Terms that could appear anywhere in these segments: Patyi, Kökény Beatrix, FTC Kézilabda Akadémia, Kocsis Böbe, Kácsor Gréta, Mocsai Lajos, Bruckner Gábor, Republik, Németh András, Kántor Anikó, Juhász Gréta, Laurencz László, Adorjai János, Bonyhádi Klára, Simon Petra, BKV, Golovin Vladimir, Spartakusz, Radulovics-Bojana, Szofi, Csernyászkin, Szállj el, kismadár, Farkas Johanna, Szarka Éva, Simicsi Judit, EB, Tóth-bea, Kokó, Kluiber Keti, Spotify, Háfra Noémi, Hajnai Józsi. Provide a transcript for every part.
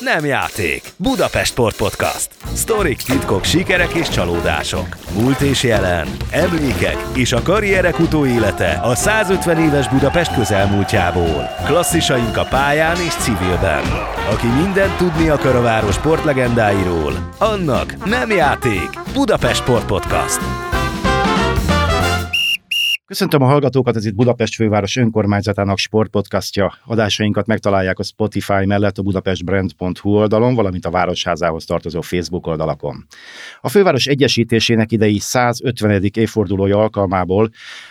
nem játék. Budapest Sport Podcast. Sztorik, titkok, sikerek és csalódások. Múlt és jelen. Emlékek és a karrierek utóélete a 150 éves Budapest közelmúltjából. Klasszisaink a pályán és civilben. Aki mindent tudni akar a város sportlegendáiról, annak nem játék. Budapest Sport Podcast. Köszöntöm a hallgatókat, ez itt Budapest főváros önkormányzatának sportpodcastja. Adásainkat megtalálják a Spotify mellett a budapestbrand.hu oldalon, valamint a Városházához tartozó Facebook oldalakon. A főváros egyesítésének idei 150. évfordulója alkalmából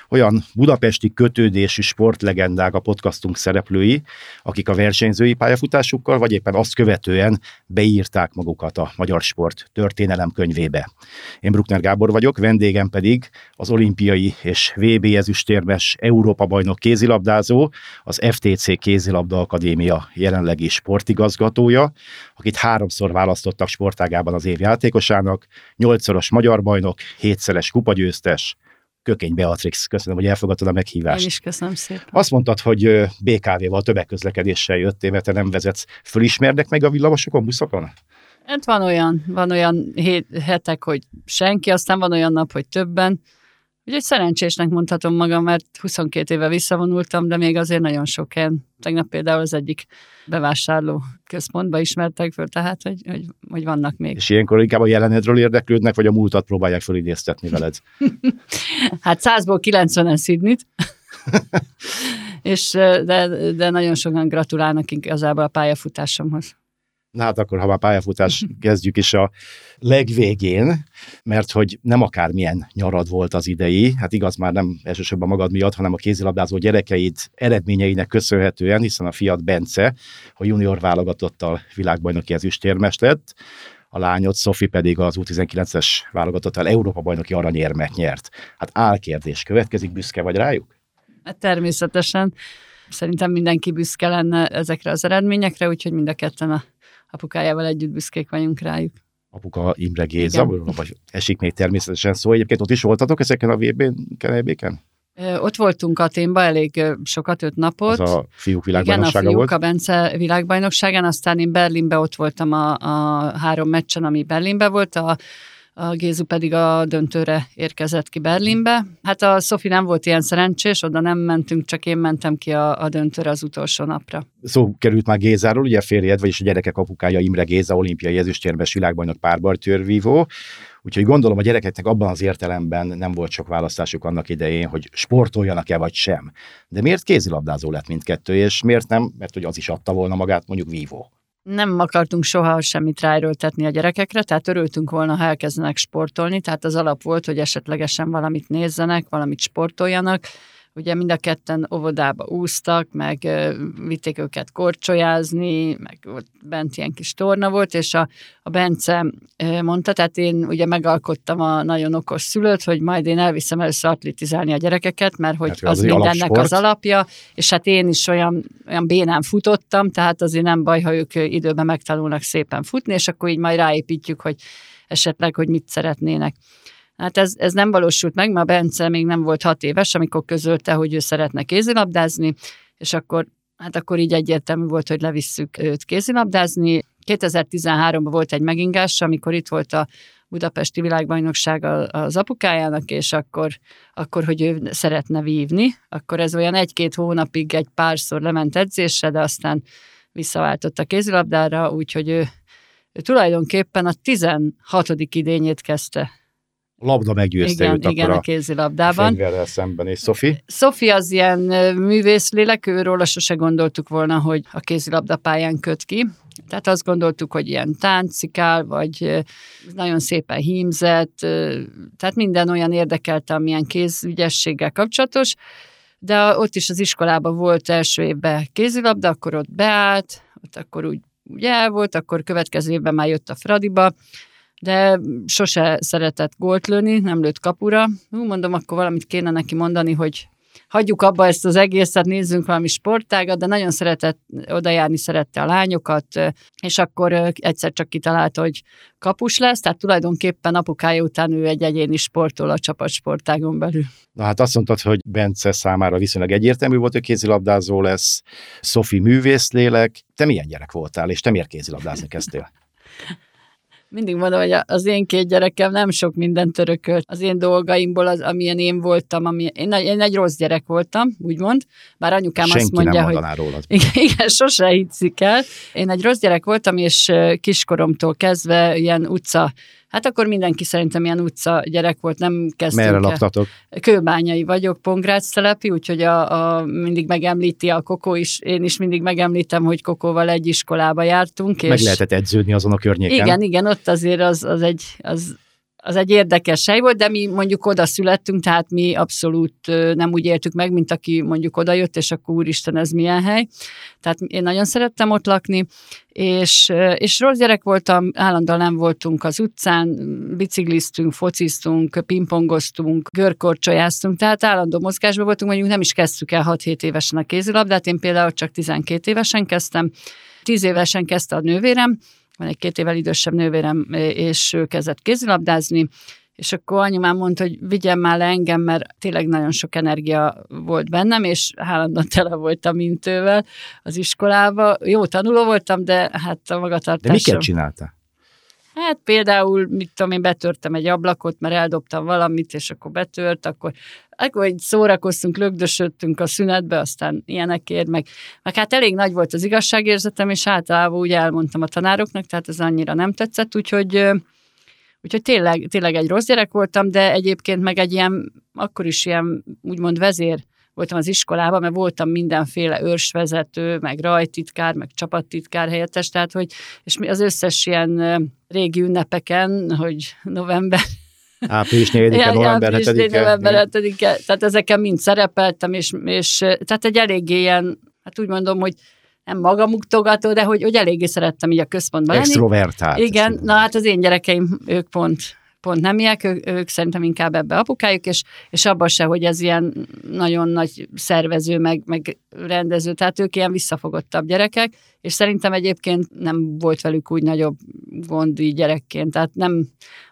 olyan budapesti kötődésű sportlegendák a podcastunk szereplői, akik a versenyzői pályafutásukkal, vagy éppen azt követően beírták magukat a magyar sport történelem könyvébe. Én Bruckner Gábor vagyok, vendégem pedig az olimpiai és VB ezüstérmes Európa-bajnok kézilabdázó, az FTC Kézilabda Akadémia jelenlegi sportigazgatója, akit 3-szor választottak sportágában az év játékosának, 8-szoros magyar bajnok, 7-szeres kupagyőztes, Kökény Beatrix. Köszönöm, hogy elfogadtad a meghívást. Én is köszönöm szépen. Azt mondtad, hogy BKV-val, tömegközlekedéssel jöttél, mert te nem vezetsz. Fölismernek meg a villamosokon, buszokon? Hát van olyan hetek, hogy senki, aztán van olyan nap, hogy többen. Úgyhogy szerencsésnek mondhatom magam, mert 22 éve visszavonultam, de még azért nagyon sok helyen. Tegnap például az egyik bevásárló központba ismertek föl, tehát, hogy vannak még. És ilyenkor inkább a jelenedről érdeklődnek, vagy a múltat próbálják fölidéztetni veled? Hát 100-ból 90-en Sydney-t, de nagyon sokan gratulálnak igazából a pályafutásomhoz. Na hát akkor, ha már pályafutás, kezdjük is a legvégén, mert hogy nem akármilyen nyarad volt az idei, hát igaz már nem elsősorban magad miatt, hanem a kézilabdázó gyerekeid eredményeinek köszönhetően, hiszen a fiad Bence a junior válogatottal világbajnoki ezüstérmes lett, a lányod Szofi pedig az U19-es válogatottal Európa-bajnoki aranyérmet nyert. Hát álkérdés következik, büszke vagy rájuk? Hát természetesen. Szerintem mindenki büszke lenne ezekre az eredményekre, úgyhogy mind a ketten a apukájával együtt büszkék vagyunk rájuk. Apuka Imre Géza, vagy esik még természetesen szó. Egyébként ott is voltatok ezeken a VB-ken? Ott voltunk Athénban elég sokat, 5 napot. Az a fiúk világbajnoksága volt? Igen, a Bence világbajnokságán, aztán én Berlinben ott voltam a 3 meccsen, ami Berlinben volt, a Gézu pedig a döntőre érkezett ki Berlinbe. Hát a Szofi nem volt ilyen szerencsés, oda nem mentünk, csak én mentem ki a döntőre az utolsó napra. Szó került már Gézáról, ugye férjed, vagyis a gyerekek apukája Imre Géza, olimpiai ezüstérmes világbajnok párbartőrvívó, úgyhogy gondolom a gyerekeknek abban az értelemben nem volt sok választásuk annak idején, hogy sportoljanak-e vagy sem. De miért kézilabdázó lett mindkettő, és miért nem? Mert hogy az is adta volna magát, mondjuk vívó. Nem akartunk soha semmit ráerőltetni a gyerekekre, tehát örültünk volna, ha elkezdenek sportolni, tehát az alap volt, hogy esetlegesen valamit nézzenek, valamit sportoljanak. Ugye mind a ketten óvodába úsztak, meg vitték őket korcsolyázni, meg ott bent ilyen kis torna volt, és a Bence mondta, tehát én ugye megalkottam a nagyon okos szülőt, hogy majd én elviszem először atlétizálni a gyerekeket, mert hogy az mindennek alapsport. Az alapja, és hát én is olyan bénán futottam, tehát azért nem baj, ha ők időben megtanulnak szépen futni, és akkor így majd ráépítjük, hogy esetleg, hogy mit szeretnének. Hát ez nem valósult meg, mert Bence még nem volt 6 éves, amikor közölte, hogy ő szeretne kézilabdázni, és akkor így egyértelmű volt, hogy levisszük őt kézilabdázni. 2013-ban volt egy megingás, amikor itt volt a budapesti világbajnokság az apukájának, és akkor hogy ő szeretne vívni, akkor ez olyan 1-2 hónapig egy párszor lement edzésre, de aztán visszaváltott a kézilabdára, úgyhogy ő tulajdonképpen a 16. idényét kezdte. Labda meggyőzte őt akkor a kézilabdában. A fegyverrel szemben, és Szofi az ilyen művészlélek, őróla sose gondoltuk volna, hogy a kézilabda pályán köt ki. Tehát azt gondoltuk, hogy ilyen táncikál, vagy nagyon szépen hímzett, tehát minden olyan érdekelte, amilyen kézügyességgel kapcsolatos, de ott is az iskolában volt első évben kézilabda, akkor ott beállt, ott akkor úgy el volt, akkor következő évben már jött a Fradiba, de sose szeretett gólt lőni, nem lőtt kapura. Mondom, akkor valamit kéne neki mondani, hogy hagyjuk abba ezt az egészet, nézzünk valami sportágat, de nagyon szeretett, odajárni szerette a lányokat, és akkor egyszer csak kitalálta, hogy kapus lesz, tehát tulajdonképpen apukája után ő egy egyéni sportol a csapatsportágon belül. Na hát azt mondtad, hogy Bence számára viszonylag egyértelmű volt, hogy kézilabdázó lesz, Szofi művészlélek. Te milyen gyerek voltál, és te miért kézilabdázni kezdtél? Mindig mondom, hogy az én két gyerekem nem sok mindent örökölt. Az én dolgaimból, az, amilyen én voltam, én egy rossz gyerek voltam, úgymond. Bár anyukám senki azt mondja, hogy... Senki nem mondaná rólad. Igen, sose hitszik el. Én egy rossz gyerek voltam, és kiskoromtól kezdve ilyen utca... Hát akkor mindenki szerintem ilyen utca gyerek volt, nem kezdtünk. Merre laktatok? Kőbányai vagyok, Pongrác-telepi, úgyhogy mindig megemlíti a Kokó is, én is mindig megemlítem, hogy Kokóval egy iskolába jártunk. Meg és lehetett edződni azon a környéken. Igen, ott azért az egy érdekes hely volt, de mi mondjuk oda születtünk, tehát mi abszolút nem úgy éltük meg, mint aki mondjuk oda jött, és akkor úristen, ez milyen hely. Tehát én nagyon szerettem ott lakni, és rossz gyerek voltam, állandóan nem voltunk az utcán, bicikliztünk, fociztunk, pingpongoztunk, görkorcsolyáztunk, tehát állandó mozgásban voltunk, mondjuk nem is kezdtük el 6-7 évesen a kézilabdát, én például csak 12 évesen kezdtem, 10 évesen kezdte a nővérem, van egy 2 évvel idősebb nővérem, és ő kezdett kézilabdázni, és akkor anyumám mondta, hogy vigyem már le engem, mert tényleg nagyon sok energia volt bennem, és állandóan tele voltam mintővel az iskolába. Jó tanuló voltam, de hát a magatartásom... De miket csináltál? Hát például, mit tudom én, betörtem egy ablakot, mert eldobtam valamit, és akkor betört, akkor így szórakoztunk, lögdösödtünk a szünetbe, aztán ilyenekért, meg hát elég nagy volt az igazságérzetem, és általában úgy elmondtam a tanároknak, tehát ez annyira nem tetszett, úgyhogy tényleg egy rossz gyerek voltam, de egyébként meg egy ilyen, akkor is ilyen úgymond vezér voltam az iskolában, mert voltam mindenféle őrsvezető, meg rajtitkár, meg csapattitkár helyettes, tehát hogy, és az összes ilyen régi ünnepeken, hogy április 4-e, november 7-e, tehát ezeken mind szerepeltem, és tehát egy eléggé ilyen, hát úgy mondom, hogy nem magamuktogató, de hogy eléggé szerettem így a központban lenni. Extrovertált. Igen, na hát az én gyerekeim, ők pont nem ilyek, ők szerintem inkább ebbe apukájuk, és abban se, hogy ez ilyen nagyon nagy szervező, meg rendező, tehát ők ilyen visszafogottabb gyerekek, és szerintem egyébként nem volt velük úgy nagyobb gond így gyerekként, tehát nem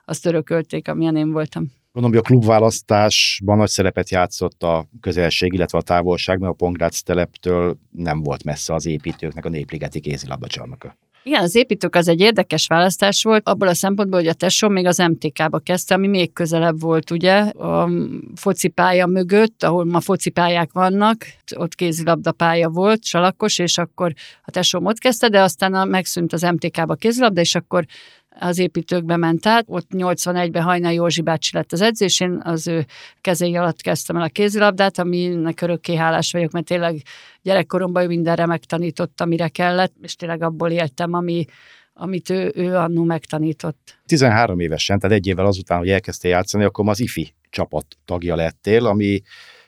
azt örökölték, amilyen én voltam. Gondolom, hogy a klubválasztásban nagy szerepet játszott a közelség, illetve a távolság, mert a Pongrác-teleptől nem volt messze az építőknek a Népligeti kézilabdacsarnoka. Igen, az építők az egy érdekes választás volt, abból a szempontból, hogy a tesóm még az MTK-ba kezdte, ami még közelebb volt ugye a focipálya mögött, ahol ma focipályák vannak, ott kézilabdapálya volt, salakos, és akkor a tesóm ott kezdte, de aztán megszűnt az MTK-ba kézilabda, és akkor az építőkbe ment át, ott 81-ben Hajnai Józsi bácsi lett az edző, és én az ő kezei alatt kezdtem el a kézilabdát, aminek örökké hálás vagyok, mert tényleg gyerekkoromban mindenre megtanítottam, mire kellett, és tényleg abból éltem, amit ő annó megtanított. 13 évesen, tehát egy évvel azután, hogy elkezdtél játszani, akkor az IFI csapat tagja lettél, ami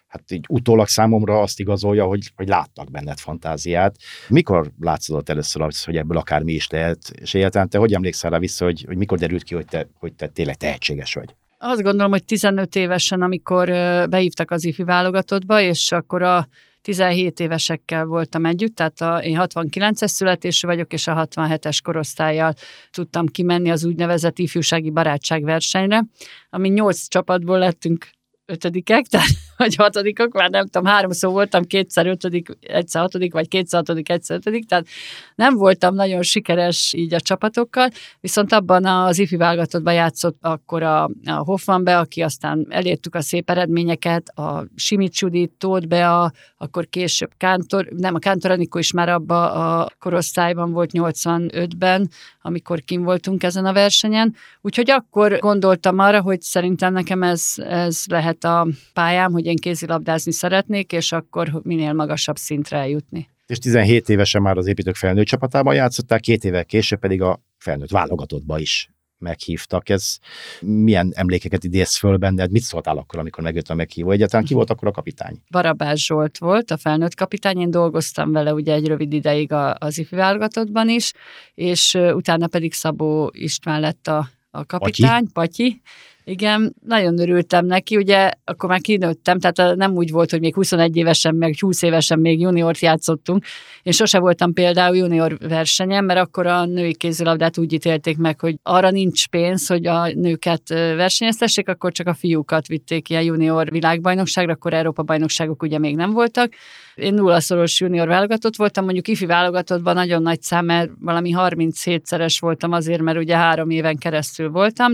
hát így utólag számomra azt igazolja, hogy láttak benned fantáziát. Mikor látszódott először az, hogy ebből akár mi is lehet, és egyáltalán te hogy emlékszel rá vissza, hogy mikor derült ki, hogy te tényleg tehetséges vagy? Azt gondolom, hogy 15 évesen, amikor beívtak az ifi válogatottba, és akkor a 17 évesekkel voltam együtt, tehát én 69-es születésű vagyok, és a 67-es korosztállyal tudtam kimenni az úgynevezett ifjúsági barátságversenyre, ami 8 csapatból lettünk 5-ek, tehát vagy 6-ok, már nem tudom, 3-szor voltam, 2-szer 5, egyszer 6, vagy 2-szer 6, egyszer 5, tehát nem voltam nagyon sikeres így a csapatokkal, viszont abban az ifi válogatottban játszott akkor a Hoffmanbe, aki aztán elértük a szép eredményeket, a Simicsi Judit, Tóth-bea, akkor később a Kántor Anikó is már abban a korosztályban volt 85-ben, amikor kim voltunk ezen a versenyen, úgyhogy akkor gondoltam arra, hogy szerintem nekem ez lehet a pályám, hogy én kézilabdázni szeretnék, és akkor minél magasabb szintre eljutni. És 17 évesen már az építők felnőtt csapatában játszották, 2 évvel később pedig a felnőtt válogatottba is meghívtak. Ez milyen emlékeket idéz föl benned? Mit szóltál akkor, amikor megjött a meghívó? Egyáltalán ki volt akkor a kapitány? Barabás Zsolt volt a felnőtt kapitány, én dolgoztam vele ugye egy rövid ideig az ifi válogatottban is, és utána pedig Szabó István lett a kapitány, Patyi. Igen, nagyon örültem neki, ugye akkor már kinőttem, tehát nem úgy volt, hogy még 21 évesen, meg 20 évesen még juniort játszottunk. Én sose voltam például junior versenyen, mert akkor a női kézilabdát úgy ítélték meg, hogy arra nincs pénz, hogy a nőket versenyeztessék, akkor csak a fiúkat vitték ilyen junior világbajnokságra, akkor Európa bajnokságok ugye még nem voltak. Én nullaszoros junior válogatott voltam, mondjuk ifi válogatottban nagyon nagy szám, mert valami 37-szeres voltam azért, mert ugye 3 éven keresztül voltam,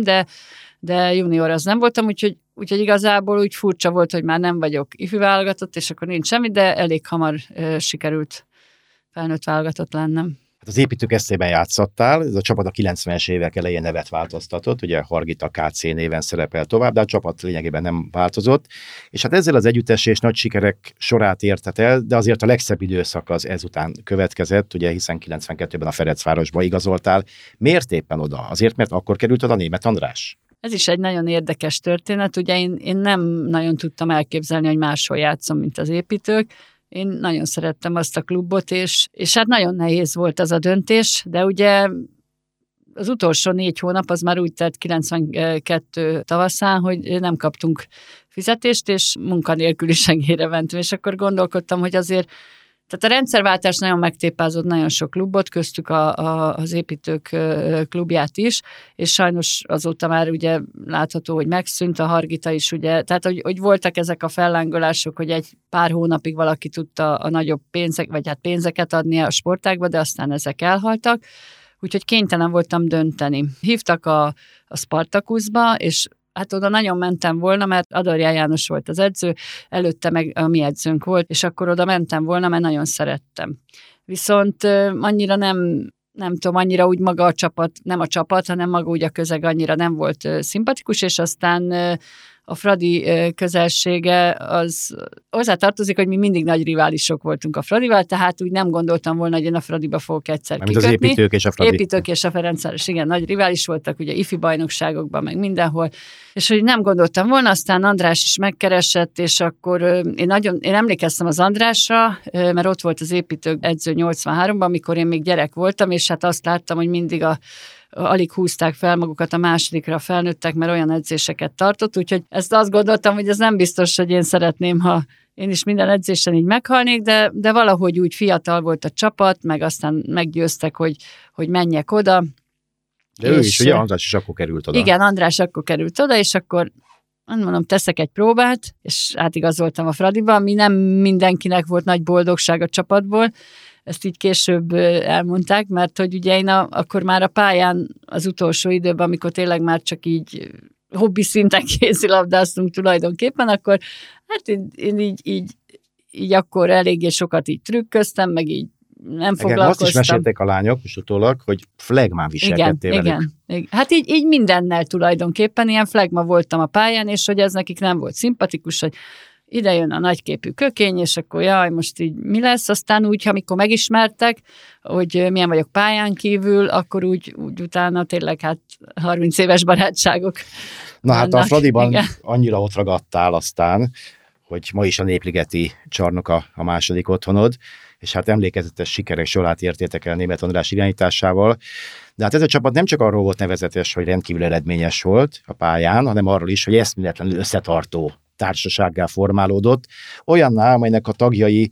de junior az nem voltam, úgyhogy igazából úgy furcsa volt, hogy már nem vagyok ifi válogatott, és akkor nincs semmi, de elég hamar sikerült felnőtt válogatott lennem. Hát az építőkeszélyben játszottál, ez a csapat a 90-es évek elején nevet változtatott, ugye Hargita KC néven szerepel tovább, de a csapat lényegében nem változott, és hát ezzel az együttes és nagy sikerek sorát érted el, de azért a legszebb időszak az ezután következett, ugye hiszen 92-ben a Ferencvárosba igazoltál. Miért éppen oda? Azért, mert akkor került oda Németh András? Ez is egy nagyon érdekes történet, ugye én nem nagyon tudtam elképzelni, hogy máshol játszom, mint az építők. Én nagyon szerettem azt a klubot, és hát nagyon nehéz volt az a döntés, de ugye az utolsó 4 hónap az már úgy telt 92 tavaszán, hogy nem kaptunk fizetést, és munkanélküli segélyre mentem, és akkor gondolkodtam, hogy azért, tehát a rendszerváltás nagyon megtépázott nagyon sok klubot, köztük az építők klubját is, és sajnos azóta már ugye látható, hogy megszűnt a Hargita is, ugye, tehát hogy voltak ezek a fellángolások, hogy egy pár hónapig valaki tudta a nagyobb pénzek, vagy hát pénzeket adni a sportágba, de aztán ezek elhaltak, úgyhogy kénytelen voltam dönteni. Hívtak a Spartakuszba, és hát oda nagyon mentem volna, mert Adorjai János volt az edző, előtte meg a mi edzőnk volt, és akkor oda mentem volna, mert nagyon szerettem. Viszont annyira nem tudom, annyira úgy maga a csapat, nem a csapat, hanem maga úgy a közeg annyira nem volt szimpatikus, és aztán a Fradi közelsége az hozzátartozik, hogy mi mindig nagy riválisok voltunk a Fradival, tehát úgy nem gondoltam volna, hogy én a Fradiba fogok egyszer kikötni. Az építők és a Fradi. Építők és a Ferencváros, igen, nagy rivális voltak, ugye ifi bajnokságokban, meg mindenhol. És hogy nem gondoltam volna, aztán András is megkeresett, és akkor én emlékeztem az Andrásra, mert ott volt az építők edző 83-ban, amikor én még gyerek voltam, és hát azt láttam, hogy mindig alig húzták fel magukat a másodikra, felnőttek, mert olyan edzéseket tartott, úgyhogy ezt azt gondoltam, hogy ez nem biztos, hogy én szeretném, ha én is minden edzésen így meghalnék, de valahogy úgy fiatal volt a csapat, meg aztán meggyőztek, hogy menjek oda. De ő is, ugye András is akkor került oda. Igen, András akkor került oda, és akkor mondom, teszek egy próbát, és átigazoltam a Fradiba, ami nem mindenkinek volt nagy boldogság a csapatból. Ezt így később elmondták, mert hogy ugye én akkor már a pályán az utolsó időben, amikor tényleg már csak így hobbi szinten kézilabdáztunk tulajdonképpen, akkor hát én így akkor eléggé sokat így trükköztem, meg így nem foglalkoztam. Azt is mesélték a lányok, most utólag, hogy flegmán viselkedtél velük. Igen. Hát így mindennel tulajdonképpen, ilyen flegma voltam a pályán, és hogy ez nekik nem volt szimpatikus, hogy ide jön a nagyképű Kökény, és akkor jaj, most így mi lesz? Aztán úgy, amikor megismertek, hogy milyen vagyok pályán kívül, akkor úgy utána tényleg hát 30 éves barátságok. Na vannak. Hát a Fradiban igen. Annyira ott ragadtál aztán, hogy ma is a Népligeti csarnok a második otthonod, és hát emlékezetes sikerek sorát értétek el Németh András irányításával. De hát ez a csapat nem csak arról volt nevezetes, hogy rendkívül eredményes volt a pályán, hanem arról is, hogy eszméletlenül összetartó társasággá formálódott, olyanná, amelynek a tagjai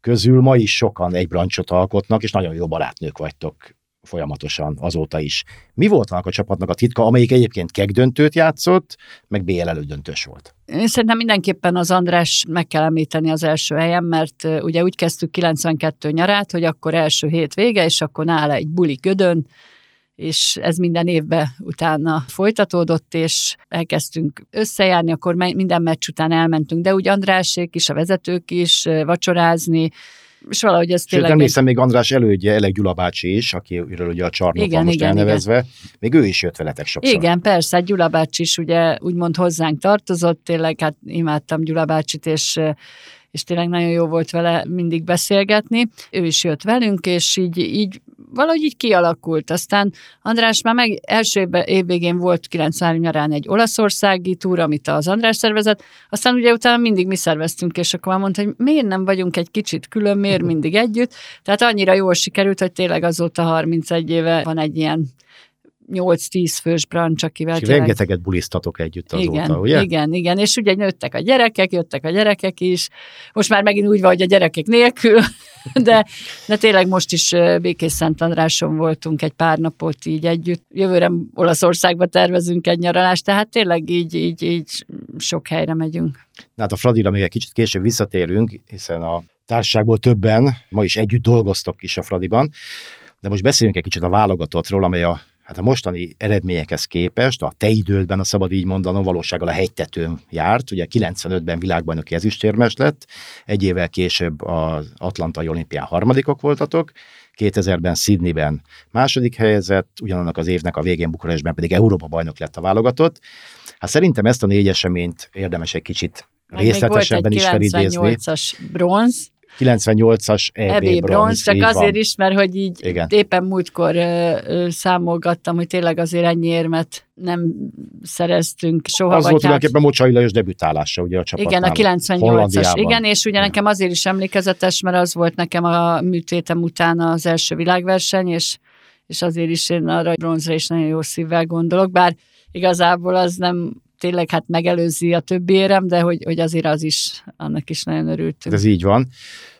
közül ma is sokan egy brancsot alkotnak, és nagyon jó barátnők vagytok folyamatosan azóta is. Mi volt annak a csapatnak a titka, amelyik egyébként kegdöntőt játszott, meg BL elődöntős volt? Én szerintem mindenképpen az András meg kell említeni az első helyen, mert ugye úgy kezdtük 92 nyarát, hogy akkor első hét vége, és akkor nála egy buli Gödön, és ez minden évben utána folytatódott, és elkezdtünk összejárni, akkor minden meccs után elmentünk, de úgy Andrásék is, a vezetők is vacsorázni, és valahogy ez tényleg... Sőt, emlékszem még András elődje, Elek Gyula bácsi is, akiről ugye a csarnok igen, van most igen, elnevezve, igen. Még ő is jött veletek sokszor. Igen, persze, Gyula bácsi is ugye úgymond hozzánk tartozott, tényleg hát imádtam Gyula bácsit, és tényleg nagyon jó volt vele mindig beszélgetni. Ő is jött velünk, és így valahogy így kialakult. Aztán András már meg első évvégén volt 93 nyarán egy olaszországi túr, amit az András szervezett, aztán ugye utána mindig mi szerveztünk, és akkor már mondta, hogy miért nem vagyunk egy kicsit külön, miért mindig együtt. Tehát annyira jól sikerült, hogy tényleg azóta 31 éve van egy ilyen 8-10 fős brancs, akivel... És rengeteget bulisztatok együtt azóta, igen, ugye? Igen, és ugye nőttek a gyerekek, jöttek a gyerekek is. Most már megint úgy van, hogy a gyerekek nélkül, de tényleg most is Békés-Szentandráson voltunk egy pár napot így együtt. Jövőre Olaszországba tervezünk egy nyaralást, tehát tényleg így sok helyre megyünk. Hát a Fradira még egy kicsit később visszatérünk, hiszen a társaságból többen ma is együtt dolgoztok is a Fradiban, de most beszéljünk egy kicsit a válogatottról, amely a mostani eredményekhez képest, a te idődben, a szabad így mondanom, valósággal a hegytetőn járt. Ugye 95-ben világbajnoki ezüstérmes lett, egy évvel később az Atlantai olimpián harmadikok voltatok, 2000-ben Sydneyben második helyezett, ugyanannak az évnek a végén Bukarestben pedig Európa-bajnok lett a válogatott. Hát szerintem ezt a négy eseményt érdemes egy kicsit részletesebben is felidézni. Meg volt egy 98-as bronz, 98-as EB bronz, csak azért is, mert hogy így igen. Éppen múltkor számolgattam, hogy tényleg azért ennyi érmet nem szereztünk soha. Az volt tulajdonképpen Mocsai Lajos debütálása ugye a csapatnál. Igen, a 98-as. Igen, és ugye nekem azért is emlékezetes, mert az volt nekem a műtétem után az első világverseny, és azért is én arra a bronzra is nagyon jó szívvel gondolok, bár igazából az nem... tényleg hát megelőzi a többi érem, de hogy azért az is, annak is nagyon örültünk. Ez így van.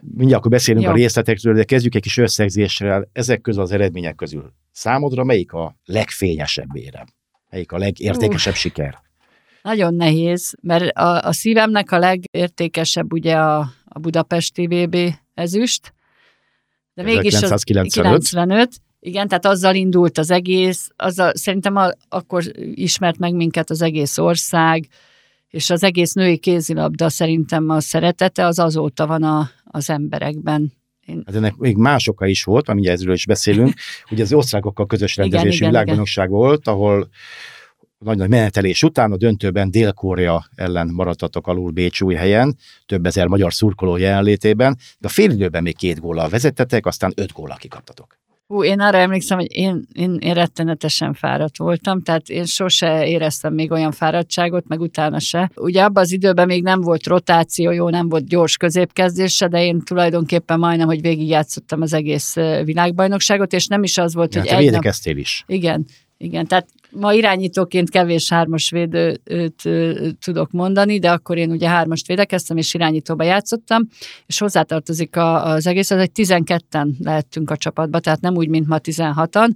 Mindjárt akkor beszélünk a részletekről, de kezdjük egy kis összegzéssel. Ezek közül az eredmények közül számodra melyik a legfényesebb érem? Melyik a legértékesebb siker? Nagyon nehéz, mert a szívemnek a legértékesebb ugye a budapesti VB ezüst, de mégis 1995. Igen, tehát azzal indult az egész, szerintem akkor ismert meg minket az egész ország, és az egész női kézilabda szerintem a szeretete, az azóta van az emberekben. Hát ennek még más oka is volt, mert mindjárt ezről is beszélünk, ugye az osztrákokkal közös rendezésű világbajnokság volt, ahol nagy-nagy menetelés után a döntőben Dél-Korea ellen maradtatok alul Bécsújhelyen, több ezer magyar szurkoló jelenlétében, de a félidőben még 2 góllal vezettetek, aztán 5 góllal kikaptatok. Én arra emlékszem, hogy én rettenetesen fáradt voltam, tehát én sose éreztem még olyan fáradtságot, meg utána se. Ugye abban az időben még nem volt rotáció, nem volt gyors középkezdése, de én tulajdonképpen majdnem, hogy végigjátszottam az egész világbajnokságot, és nem is az volt, hogy egy nap... is. Igen, tehát ma irányítóként kevés 3-as védőt tudok mondani, de akkor én ugye 3-ast védekeztem, és irányítóba játszottam, és hozzátartozik az egész, az, hogy 12-en lehettünk a csapatba, tehát nem úgy, mint ma 16-an.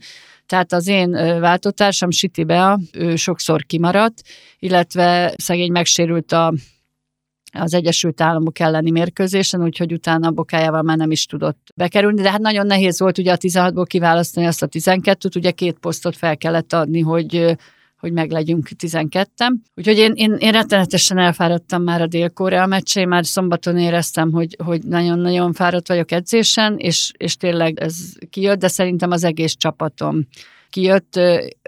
Tehát az én váltótársam, Siti Bea, ő sokszor kimaradt, illetve szegény megsérült az Egyesült Államok elleni mérkőzésen, úgyhogy utána a bokájával már nem is tudott bekerülni, de hát nagyon nehéz volt ugye a 16-ból kiválasztani azt a 12-t, ugye 2 posztot fel kellett adni, hogy meglegyünk 12-en. Úgyhogy én rettenetesen elfáradtam már a Dél-Korea meccsén, már szombaton éreztem, hogy nagyon-nagyon fáradt vagyok edzésen, és tényleg ez kijött, de szerintem az egész csapatom kijött.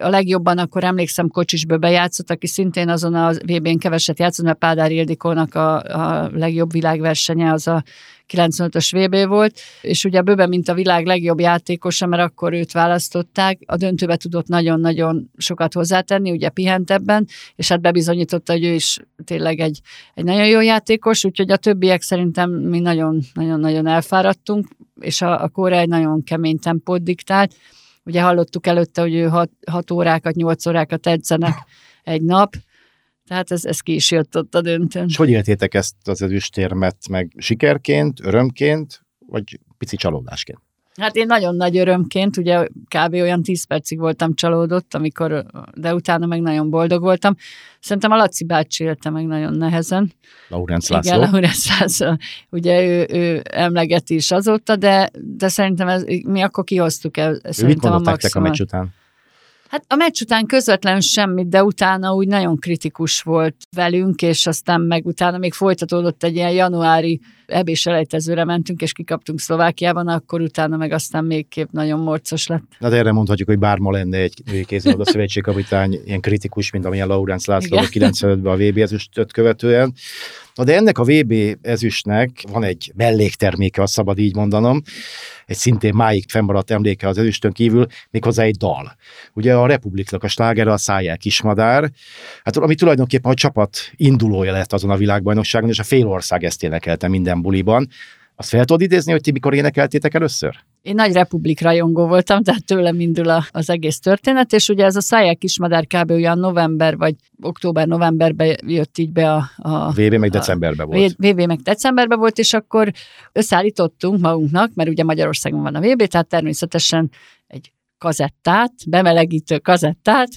A legjobban akkor emlékszem, Kocsis Böbe játszott, aki szintén azon a VB-n keveset játszott, mert Pádár Ildikónak a legjobb világversenye az a 95-ös VB volt, és ugye Böbe, mint a világ legjobb játékosa, mert akkor őt választották, a döntőbe tudott nagyon-nagyon sokat hozzátenni, ugye pihent ebben, és hát bebizonyította, hogy ő is tényleg egy nagyon jó játékos, úgyhogy a többiek szerintem mi nagyon-nagyon elfáradtunk, és a Korea egy nagyon kemény tempót diktált. Ugye hallottuk előtte, hogy ő 6 órákat, 8 órákat edzenek egy nap, tehát ez ki is jött ott a döntőn. És hogy éltétek ezt az ezüstérmet meg sikerként, örömként, vagy pici csalódásként? Hát én nagyon nagy örömként, ugye kb. Olyan 10 percig voltam csalódott, de utána meg nagyon boldog voltam. Szerintem a Laci bácsi élte meg nagyon nehezen. Laurencz László. Igen, Laurencz László. Ugye ő emlegeti is azóta, de szerintem mi akkor kihoztuk el szerintem a maximum. A meccs után? Hát a meccs után közvetlenül semmit, de utána úgy nagyon kritikus volt velünk, és aztán meg utána még folytatódott egy ilyen januári EB-selejtezőre mentünk, és kikaptunk Szlovákiában, akkor utána meg aztán végképp nagyon morcos lett. Na de erre mondhatjuk, hogy bárma lenne egy női kézilabda szövetségkapitány ilyen kritikus, mint amilyen Laurencz László 95-ben a VB ezüstöt követően. Na de ennek a VB ezüstnek van egy mellékterméke, azt szabad így mondanom, egy szintén máig fennmaradt emléke az ezüstön kívül, méghozzá egy dal. Ugye a Republiknak a slágere, a Szállj el, kismadár, hát ami tulajdonképpen a csapat indulója lett azon a világbajnokságon, és a fél ország ezt énekelte minden buliban. Azt fel tudod idézni, hogy ti mikor énekeltétek először? Én nagy Republik rajongó voltam, tehát tőlem indul az egész történet, és ugye ez a Szállj el, kismadár kb. Olyan november vagy október-novemberben jött így be a VB meg decemberben volt. VB meg decemberben volt, és akkor összeállítottunk magunknak, mert ugye Magyarországon van a VB, tehát természetesen egy kazettát, bemelegítő kazettát,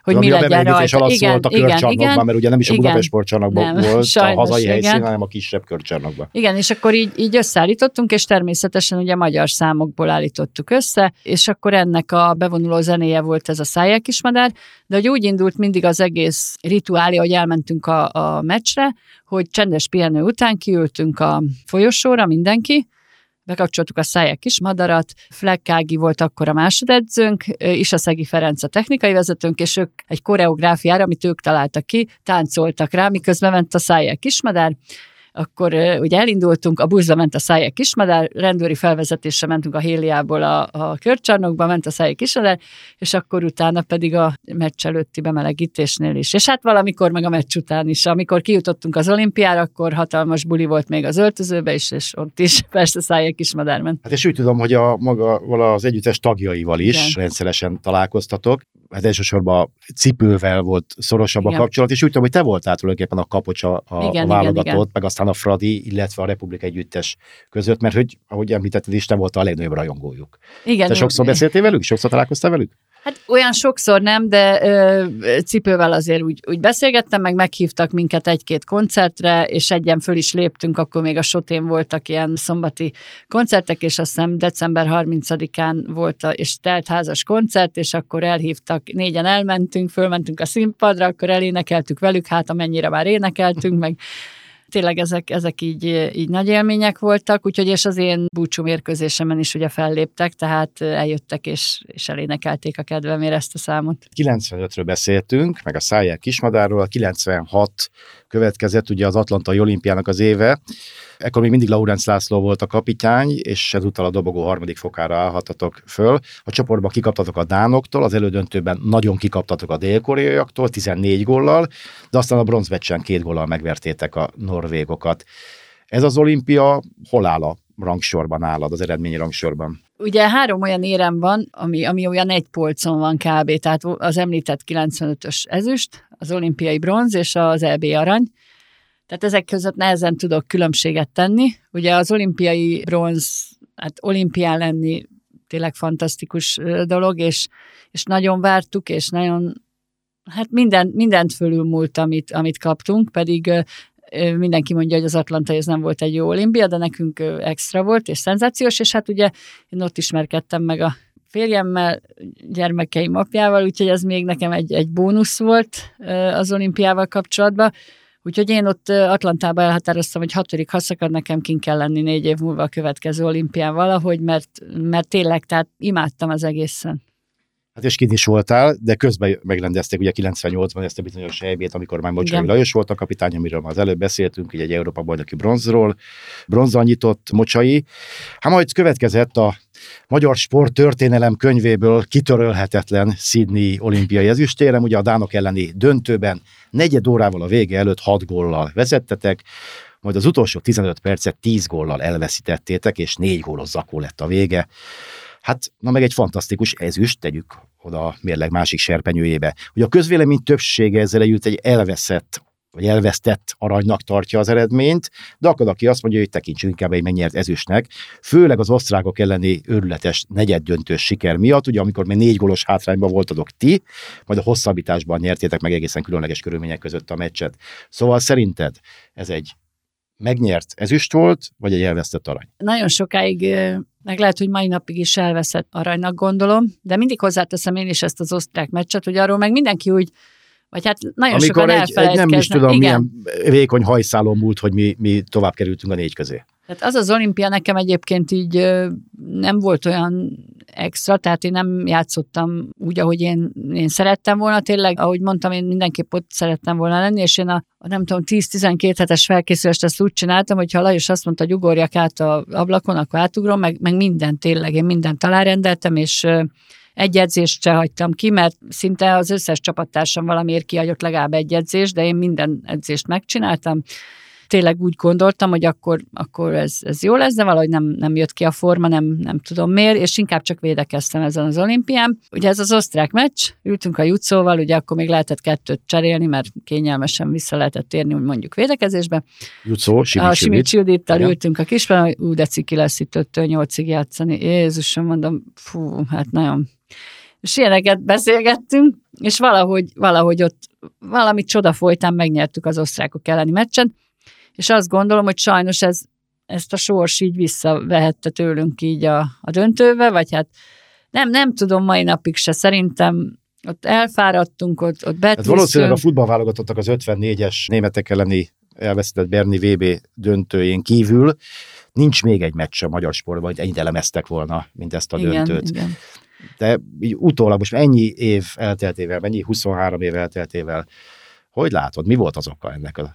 hogy mi legyen rajta. Igen, a körcsarnokban, mert ugye nem is a Budapest sportcsarnokban volt a hazai helyszínen, hanem a kisebb körcsarnokban. Igen, és akkor így összeállítottunk, és természetesen ugye magyar számokból állítottuk össze, és akkor ennek a bevonuló zenéje volt ez a Szállj el, kismadár, de hogy úgy indult mindig az egész rituálé, hogy elmentünk a meccsre, hogy csendes pihenő után kiültünk a folyosóra mindenki, bekapcsoltuk a Szállj el, kismadarat, Fleck Ági volt akkor a másodedzőnk, Isaszegi Ferenc a technikai vezetőnk, és ők egy koreográfiára, amit ők találtak ki, táncoltak rá, miközben ment a Szállj el, kismadár. Akkor ugye elindultunk, a buszba ment a Szállj el, kismadár, rendőri felvezetésre mentünk a Héliából a körcsarnokba, ment a Szállj el, kismadár, és akkor utána pedig a meccs előtti bemelegítésnél is. És hát valamikor meg a meccs után is. Amikor kijutottunk az olimpiára, akkor hatalmas buli volt még az öltözőbe is, és ott is persze Szállj el, kismadár ment. Hát és úgy tudom, hogy a maga az együttes tagjaival is igen. Rendszeresen találkoztatok. Hát elsősorban Cipővel volt szorosabb igen. a kapcsolat, és úgy tudom, hogy te voltál tulajdonképpen a kapocs a válogatott, meg aztán a Fradi, illetve a Republik együttes között, mert hogy, ahogy említetted is, te voltál a legnagyobb rajongójuk. Igen. Te sokszor beszéltél velük? Sokszor találkoztál velük? Hát olyan sokszor nem, de Cipővel azért úgy beszélgettem, meg meghívtak minket egy-két koncertre, és egyen föl is léptünk, akkor még a Sotén voltak ilyen szombati koncertek, és azt hiszem december 30-án volt és teltházas koncert, és akkor elhívtak, négyen elmentünk, fölmentünk a színpadra, akkor elénekeltük velük, hát amennyire már énekeltünk, meg tényleg ezek így nagy élmények voltak, úgyhogy és az én búcsú mérkőzésemen is ugye felléptek, tehát eljöttek és elénekelték a kedvemért ezt a számot. 95-ről beszéltünk, meg a Szállj el, kismadárról, 96 következett ugye az Atlantai Olimpiának az éve, ekkor még mindig Laurencz László volt a kapitány, és ezúttal a dobogó harmadik fokára állhatatok föl. A csoportban kikaptatok a dánoktól, az elődöntőben nagyon kikaptatok a dél-koreaiaktól, 14 góllal, de aztán a bronzmeccsen 2 góllal megvertétek a norvégokat. Ez az olimpia hol áll a rangsorban nálad, az eredményi rangsorban? Ugye 3 olyan érem van, ami olyan egy polcon van kb. Tehát az említett 95-ös ezüst, az olimpiai bronz és az EB arany. Tehát ezek között nehezen tudok különbséget tenni. Ugye az olimpiai bronz, hát olimpián lenni tényleg fantasztikus dolog, és nagyon vártuk, és nagyon, hát mindent fölülmúlt, amit kaptunk, pedig mindenki mondja, hogy az atlantai ez nem volt egy jó olimpia, de nekünk extra volt, és szenzációs, és hát ugye én ott ismerkedtem meg a férjemmel, gyermekeim apjával, úgyhogy ez még nekem egy bónusz volt az olimpiával kapcsolatban. Úgyhogy én ott Atlantában elhatároztam, hogy 6. ha szakad, nekem kint kell lenni 4 év múlva a következő olimpián valahogy, mert tényleg, tehát imádtam az egészen. Hát és kint is voltál, de közben megrendezték ugye 98-ban ezt a bizonyos EB-t, amikor már Mocsai Lajos volt a kapitány, amiről már az előbb beszéltünk, ugye egy Európa-bajnoki bronzról. Bronzzal nyitott Mocsai. Hát majd következett a magyar sporttörténelem könyvéből kitörölhetetlen Sydney olimpiai ezüstérem, ugye a dánok elleni döntőben 4 órával a vége előtt 6 góllal vezettetek, majd az utolsó 15 percet 10 góllal elveszítettétek, és 4 gólos zakó lett a vége. Hát, na meg egy fantasztikus ezüst, tegyük oda a mérleg másik serpenyőjébe. Hogy a közvélemény többsége ezzel együtt egy elveszett, vagy elvesztett aranynak tartja az eredményt, de akad, aki azt mondja, hogy tekintsünk inkább egy megnyert ezüstnek, főleg az osztrákok elleni őrületes negyeddöntős siker miatt, ugye amikor még 4 gólos hátrányban voltatok ti, majd a hosszabbításban nyertétek meg egészen különleges körülmények között a meccset. Szóval szerinted ez egy megnyert ezüst volt, vagy egy elvesztett arany? Nagyon sokáig, meg lehet, hogy mai napig is elveszett aranynak gondolom, de mindig hozzáteszem én is ezt az osztrák meccset, hogy arról meg mindenki úgy, vagy hát nagyon amikor sokan elfelejtkeznek. Amikor nem is tudom, igen. Milyen vékony hajszálon múlt, hogy mi tovább kerültünk a 4 közé. Tehát az olimpia nekem egyébként így nem volt olyan extra, tehát én nem játszottam úgy, ahogy én szerettem volna. Tényleg, ahogy mondtam, én mindenképp ott szerettem volna lenni, és én a nem tudom, 10-12 hetes felkészülést ezt úgy csináltam, hogyha Lajos azt mondta, hogy ugorjak át az ablakon, akkor átugrom, meg mindent tényleg. Én mindent alárendeltem, és egy edzést se hagytam ki, mert szinte az összes csapattársam valamiért kihagyott legalább egy edzést, de én minden edzést megcsináltam. tényleg úgy gondoltam, hogy akkor ez jó lesz, de valahogy nem jött ki a forma, nem tudom miért, és inkább csak védekeztem ezen az olimpián. Ugye ez az osztrák meccs, ültünk a Jucóval, ugye akkor még lehetett kettőt cserélni, mert kényelmesen vissza lehetett térni, úgy mondjuk védekezésbe. Jucó, Simicsi Judittal ültünk a kisben, hogy ú, de ciki lesz itt 5-8-ig játszani. Jézusom, mondom, fú, hát nagyon... És ilyeneket beszélgettünk, és valahogy ott valami csoda folytán megnyertük az osztrákok elleni meccset, és azt gondolom, hogy sajnos ezt a sors így visszavehette tőlünk így a döntőbe, vagy hát nem tudom mai napig se, szerintem ott elfáradtunk, ott betűztünk. Hát valószínűleg a futballválogatottak az 54-es németek elleni elvesztett Berni VB döntőjén kívül nincs még egy meccs a magyar sportban, hogy ennyit elemeztek volna, mint ezt a döntőt. Igen. De így utólag most ennyi év elteltével, mennyi 23 év elteltével, hogy látod, mi volt az oka ennek az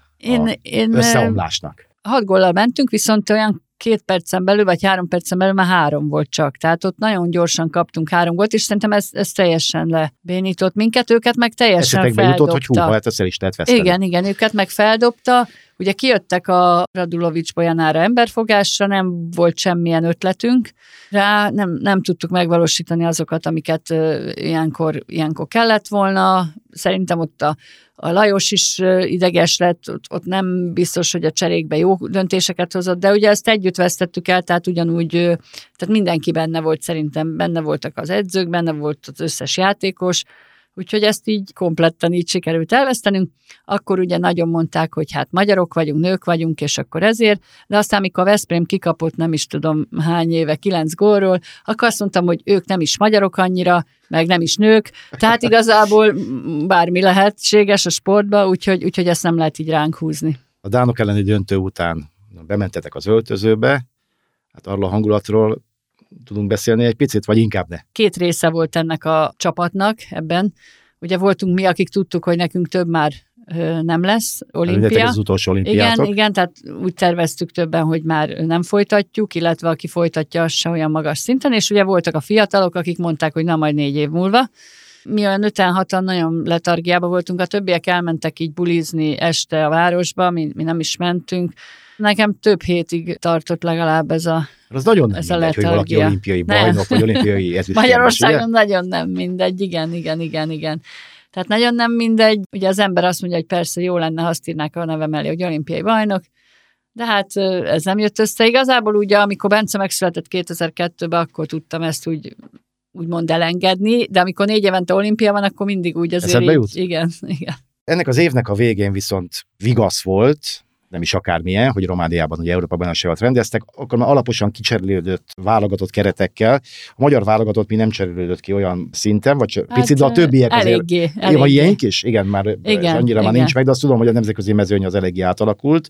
összeomlásnak? 6 góllal mentünk, viszont olyan 2 percen belül, vagy 3 percen belül már 3 volt csak. Tehát ott nagyon gyorsan kaptunk 3 gólt, és szerintem ez teljesen lebénított minket, őket meg teljesen esetekben feldobta. Esetekben jutott, hogy hú, hát ezt el is lehet veszteni. Igen, őket meg feldobta. Ugye kijöttek a Radulovics-Bojanára emberfogásra, nem volt semmilyen ötletünk rá, nem tudtuk megvalósítani azokat, amiket ilyenkor kellett volna. Szerintem ott a Lajos is ideges lett, ott nem biztos, hogy a cserékbe jó döntéseket hozott, de ugye ezt együtt vesztettük el, tehát ugyanúgy, tehát mindenki benne volt szerintem, benne voltak az edzők, benne volt az összes játékos, úgyhogy ezt így kompletten így sikerült elvesztenünk. Akkor ugye nagyon mondták, hogy hát magyarok vagyunk, nők vagyunk, és akkor ezért, de aztán amikor a Veszprém kikapott nem is tudom hány éve 9 gólról, akkor azt mondtam, hogy ők nem is magyarok annyira, meg nem is nők, tehát igazából bármi lehetséges a sportban, úgyhogy ezt nem lehet így ránk húzni. A dánok elleni döntő után bementetek az öltözőbe, hát arról a hangulatról tudunk beszélni egy picit, vagy inkább ne? 2 része volt ennek a csapatnak ebben. Ugye voltunk mi, akik tudtuk, hogy nekünk több már nem lesz olimpia. Az utolsó olimpiátok. Igen, tehát úgy terveztük többen, hogy már nem folytatjuk, illetve aki folytatja, az se olyan magas szinten, és ugye voltak a fiatalok, akik mondták, hogy na majd 4 év múlva. Mi olyan 5-6-an nagyon letargiában voltunk, a többiek elmentek így bulizni este a városba, mi nem is mentünk. Nekem több hétig tartott legalább ez a az nagyon nem ez mindegy, hogy valaki olimpiai bajnok, vagy olimpiai ezüstérmes. Magyarországon nagyon nem mindegy, igen. Tehát nagyon nem mindegy. Ugye az ember azt mondja, hogy persze jó lenne, ha azt írnák a nevem elé, hogy olimpiai bajnok, de hát ez nem jött össze. Igazából ugye, amikor Bence megszületett 2002-ben, akkor tudtam ezt úgymond elengedni, de amikor 4 évente olimpia van, akkor mindig úgy azért így, igen. Ennek az évnek a végén viszont vigasz volt, nem is akármilyen, hogy Romániában, hogy Európa-bajnokságot rendeztek, akkor már alaposan kicserélődött válogatott keretekkel. A magyar válogatott mi nem cserélődött ki olyan szinten, vagy hát, picit, de a többiek eléggé, azért... Eléggé. Vagy ilyenik is? Igen, már igen, annyira igen. Már nincs meg, de azt tudom, hogy a nemzetközi mezőny az eléggé átalakult.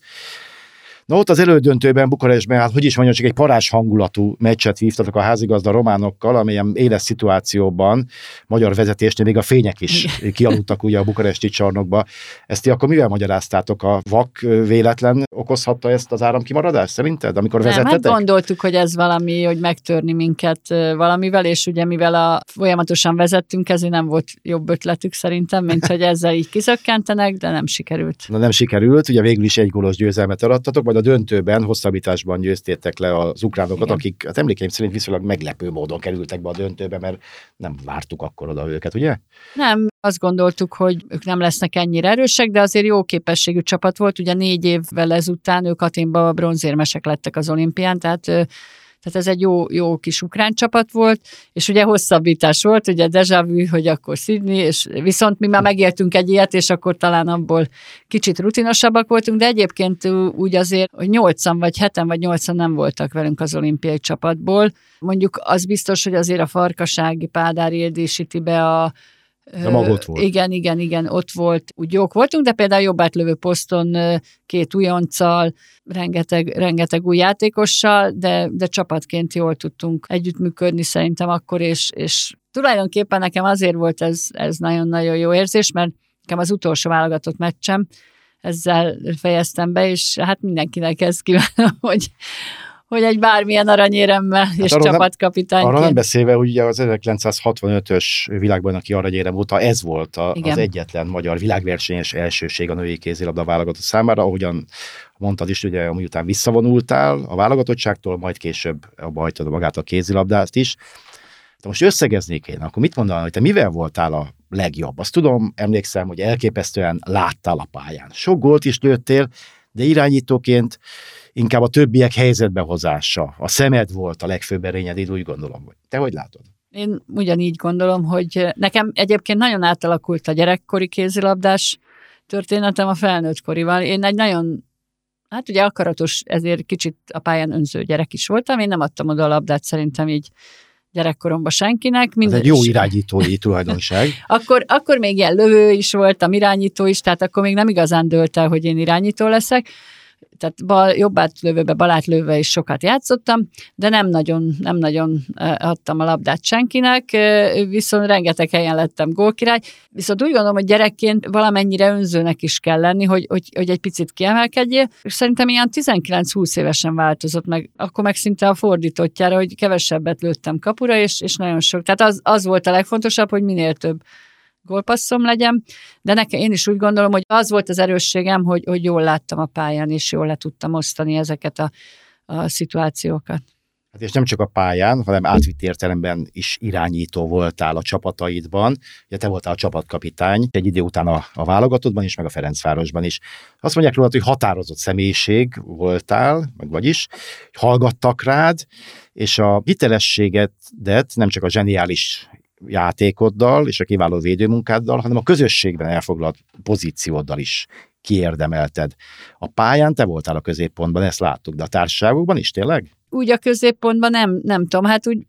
Na ott az elődöntőben, Bukarestben, hát hogy is mondjam, csak egy parás hangulatú meccset vívtatok a házigazda románokkal, amelyen éles szituációban magyar vezetésnél még a fények is kialudtak ugye a bukaresti csarnokba. Ezt ti akkor mivel magyaráztátok? A vak véletlen okozhatta ezt az áramkimaradást szerinted, amikor vezettetek? Hát gondoltuk, hogy ez valami, hogy megtörni minket valamivel, és ugye mivel folyamatosan vezettünk, ezért nem volt jobb ötletük szerintem, mint hogy ezzel így kizökkentenek, de nem sikerült. Na nem sikerült, ugye végül is egy gólos győzelmet arattatok, majd a döntőben, hosszabbításban győztétek le az ukránokat, igen. Akik hát emlékeim szerint viszonylag meglepő módon kerültek be a döntőbe, mert nem vártuk akkor oda őket, ugye? Nem, azt gondoltuk, hogy ők nem lesznek ennyire erősek, de azért jó képességű csapat volt, ugye 4 évvel ezután ők Athénban bronzérmesek lettek az olimpián, tehát ez egy jó kis ukrán csapat volt, és ugye hosszabbítás volt, ugye déjà vu, hogy akkor Sydney, és viszont mi már megértünk egy ilyet, és akkor talán abból kicsit rutinosabbak voltunk, de egyébként úgy azért, hogy 8-an vagy 7-en vagy 8-an nem voltak velünk az olimpiai csapatból. Mondjuk az biztos, hogy azért a farkasági Pádár Ildikó be a... De maga ott volt. Igen, ott volt, úgy jók voltunk, de például jobb átlövő poszton 2 újonccal, rengeteg új játékossal, de csapatként jól tudtunk együttműködni szerintem akkor, és tulajdonképpen nekem azért volt ez nagyon-nagyon jó érzés, mert nekem az utolsó válogatott meccsem, ezzel fejeztem be, és hát mindenkinek ezt kívánom, hogy hogy egy bármilyen aranyéremmel hát és csapatkapitányként. Arra nem beszélve, hogy ugye az 1965-ös világbajnoki aranyérem óta ez volt az egyetlen magyar világversenyes elsőség a női kézilabda válogatott számára, ahogyan mondtad is, ugye, miután visszavonultál a válogatottságtól, majd később abba hagytad magát a kézilabdát is. De most összegeznék én, akkor mit mondanál, hogy te mivel voltál a legjobb? Azt tudom, emlékszem, hogy elképesztően láttál a pályán. Sok gólt is lőttél, de irányítóként inkább a többiek helyzetbehozása. A szemed volt a legfőbb erényed, én úgy gondolom. Te hogy látod? Én ugyanígy gondolom, hogy nekem egyébként nagyon átalakult a gyerekkori kézilabdás történetem a felnőttkorival. Én egy nagyon, hát ugye akaratos, ezért kicsit a pályán önző gyerek is voltam. Én nem adtam oda a labdát szerintem így gyerekkoromban senkinek. Ez egy jó irányítói tulajdonság. Akkor még ilyen lövő is voltam, irányító is, tehát akkor még nem igazán dőlt el, hogy én irányító leszek. Tehát jobbátlövőbe, balátülőbe is sokat játszottam, de nem nagyon adtam a labdát senkinek, viszont rengeteg helyen lettem gólkirály. Viszont úgy gondolom, hogy gyerekként valamennyire önzőnek is kell lenni, hogy egy picit kiemelkedjél, és szerintem ilyen 19-20 évesen változott meg, akkor meg szinte a fordítottjára, hogy kevesebbet lőttem kapura, és nagyon sok. Tehát az volt a legfontosabb, hogy minél több gólpasszom legyen, de nekem én is úgy gondolom, hogy az volt az erősségem, hogy jól láttam a pályán, és jól le tudtam osztani ezeket a szituációkat. Hát és nem csak a pályán, hanem átvitt értelemben is irányító voltál a csapataidban. Ugye te voltál a csapatkapitány egy idő után a válogatottban is, meg a Ferencvárosban is. Azt mondják rólad, hogy határozott személyiség voltál, vagyis hallgattak rád, és a hitelességedet nem csak a zseniális játékoddal és a kiváló védőmunkáddal, hanem a közösségben elfoglalt pozícióddal is kiérdemelted. A pályán te voltál a középpontban, ezt láttuk, de a társaságokban is tényleg? Úgy a középpontban nem tudom, hát úgy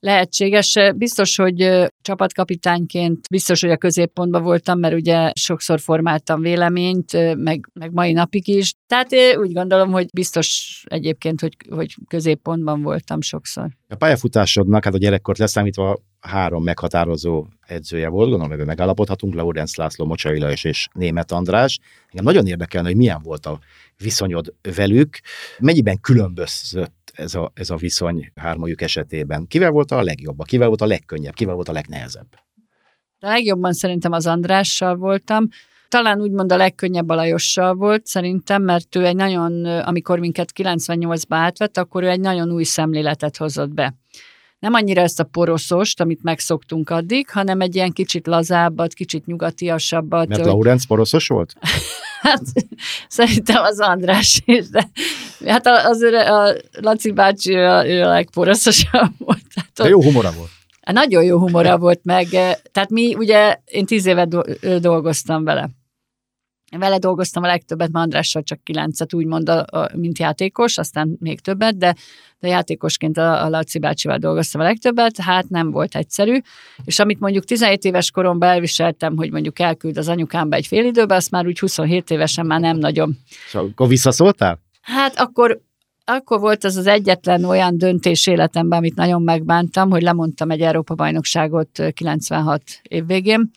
lehetséges. Biztos, hogy csapatkapitányként, biztos, hogy a középpontban voltam, mert ugye sokszor formáltam véleményt, meg mai napig is. Tehát én úgy gondolom, hogy biztos egyébként, hogy középpontban voltam sokszor. A pályafutásodnak, hát a gyerekkort leszámítva, 3 meghatározó edzője volt, gondolom, hogy megállapodhatunk, Laurencz László, Mocsai Lajos és Németh András. Engem nagyon érdekelne, hogy milyen volt a viszonyod velük, mennyiben különbözött ez a viszony hármajuk esetében. Kivel volt a legjobb, kivel volt a legkönnyebb, kivel volt a legnehezebb? A legjobban szerintem az Andrással voltam, talán úgymond a legkönnyebb a Lajossal volt szerintem, mert ő egy nagyon, amikor minket 98-ba átvett, akkor ő egy nagyon új szemléletet hozott be. Nem annyira ezt a poroszost, amit megszoktunk addig, hanem egy ilyen kicsit lazábbat, kicsit nyugatiasabbat. Mert Laurencz poroszos volt? Hát szerintem az András is, de hát a Laci bácsi ő a legporoszosabb volt. Tehát de jó humora volt. Nagyon jó humora volt meg. Tehát én 10 évet dolgoztam vele. Vele dolgoztam a legtöbbet, ma Andrással csak 9-et, úgymond, mint játékos, aztán még többet, de játékosként a Laci bácsival dolgoztam a legtöbbet, hát nem volt egyszerű. És amit mondjuk 17 éves koromban elviseltem, hogy mondjuk elküld az anyukámba egy fél időbe, azt már úgy 27 évesen már nem nagyon. És akkor visszaszóltál? Hát akkor volt az egyetlen olyan döntés életemben, amit nagyon megbántam, hogy lemondtam egy Európa-bajnokságot 96 év végén.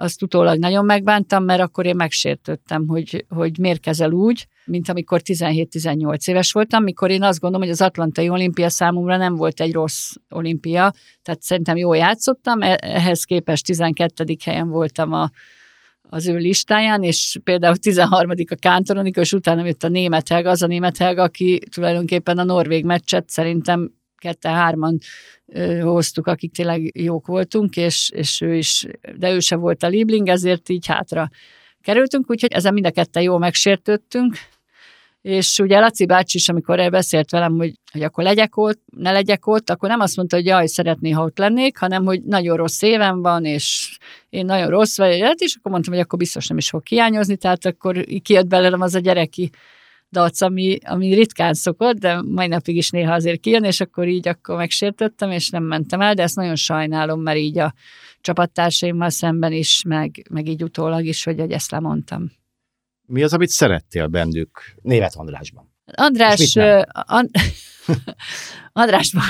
Azt utólag nagyon megbántam, mert akkor én megsértődtem, hogy miért kezel úgy, mint amikor 17-18 éves voltam, mikor én azt gondolom, hogy az atlantai olimpia számomra nem volt egy rossz olimpia, tehát szerintem jól játszottam, ehhez képest 12. helyen voltam az ő listáján, és például 13. a Kántor Anikó, és utána jött a Németh Helga, az a Németh Helga, aki tulajdonképpen a norvég meccset szerintem 2-3-an hoztuk, akik tényleg jók voltunk, és ő is, de ő se volt a libling, ezért így hátra kerültünk, úgyhogy ezen mind a ketten jól megsértődtünk, és ugye Laci bácsi is, amikor beszélt velem, hogy akkor legyek ott, ne legyek ott, akkor nem azt mondta, hogy jaj, szeretné, ha ott lennék, hanem, hogy nagyon rossz évem van, és én nagyon rossz vagyok, és akkor mondtam, hogy akkor biztos nem is fog hiányozni, tehát akkor kijött belőlem az a gyereki dac, ami ritkán szokott, de mai napig is néha azért kijön, és akkor így megsértettem, és nem mentem el, de ezt nagyon sajnálom, mert így a csapattársaimmal szemben is, meg így utólag is, hogy ezt lemondtam. Mi az, amit szerettél bennük Németh Andrásban? Andrásban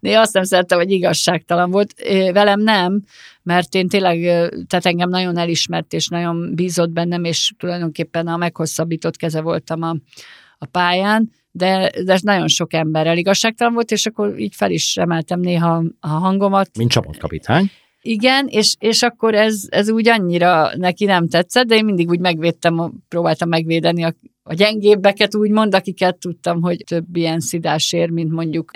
néha azt nem szerettem, hogy igazságtalan volt. Velem nem, mert én tényleg, tehát engem nagyon elismert, és nagyon bízott bennem, és tulajdonképpen a meghosszabbított keze voltam a pályán, de ez nagyon sok emberrel igazságtalan volt, és akkor így fel is emeltem néha a hangomat. Mint csapatkapitány. Igen, és akkor ez úgy annyira neki nem tetszett, de én mindig úgy próbáltam megvédeni a gyengébbeket, úgymond, akiket tudtam, hogy több ilyen szidás ér, mint mondjuk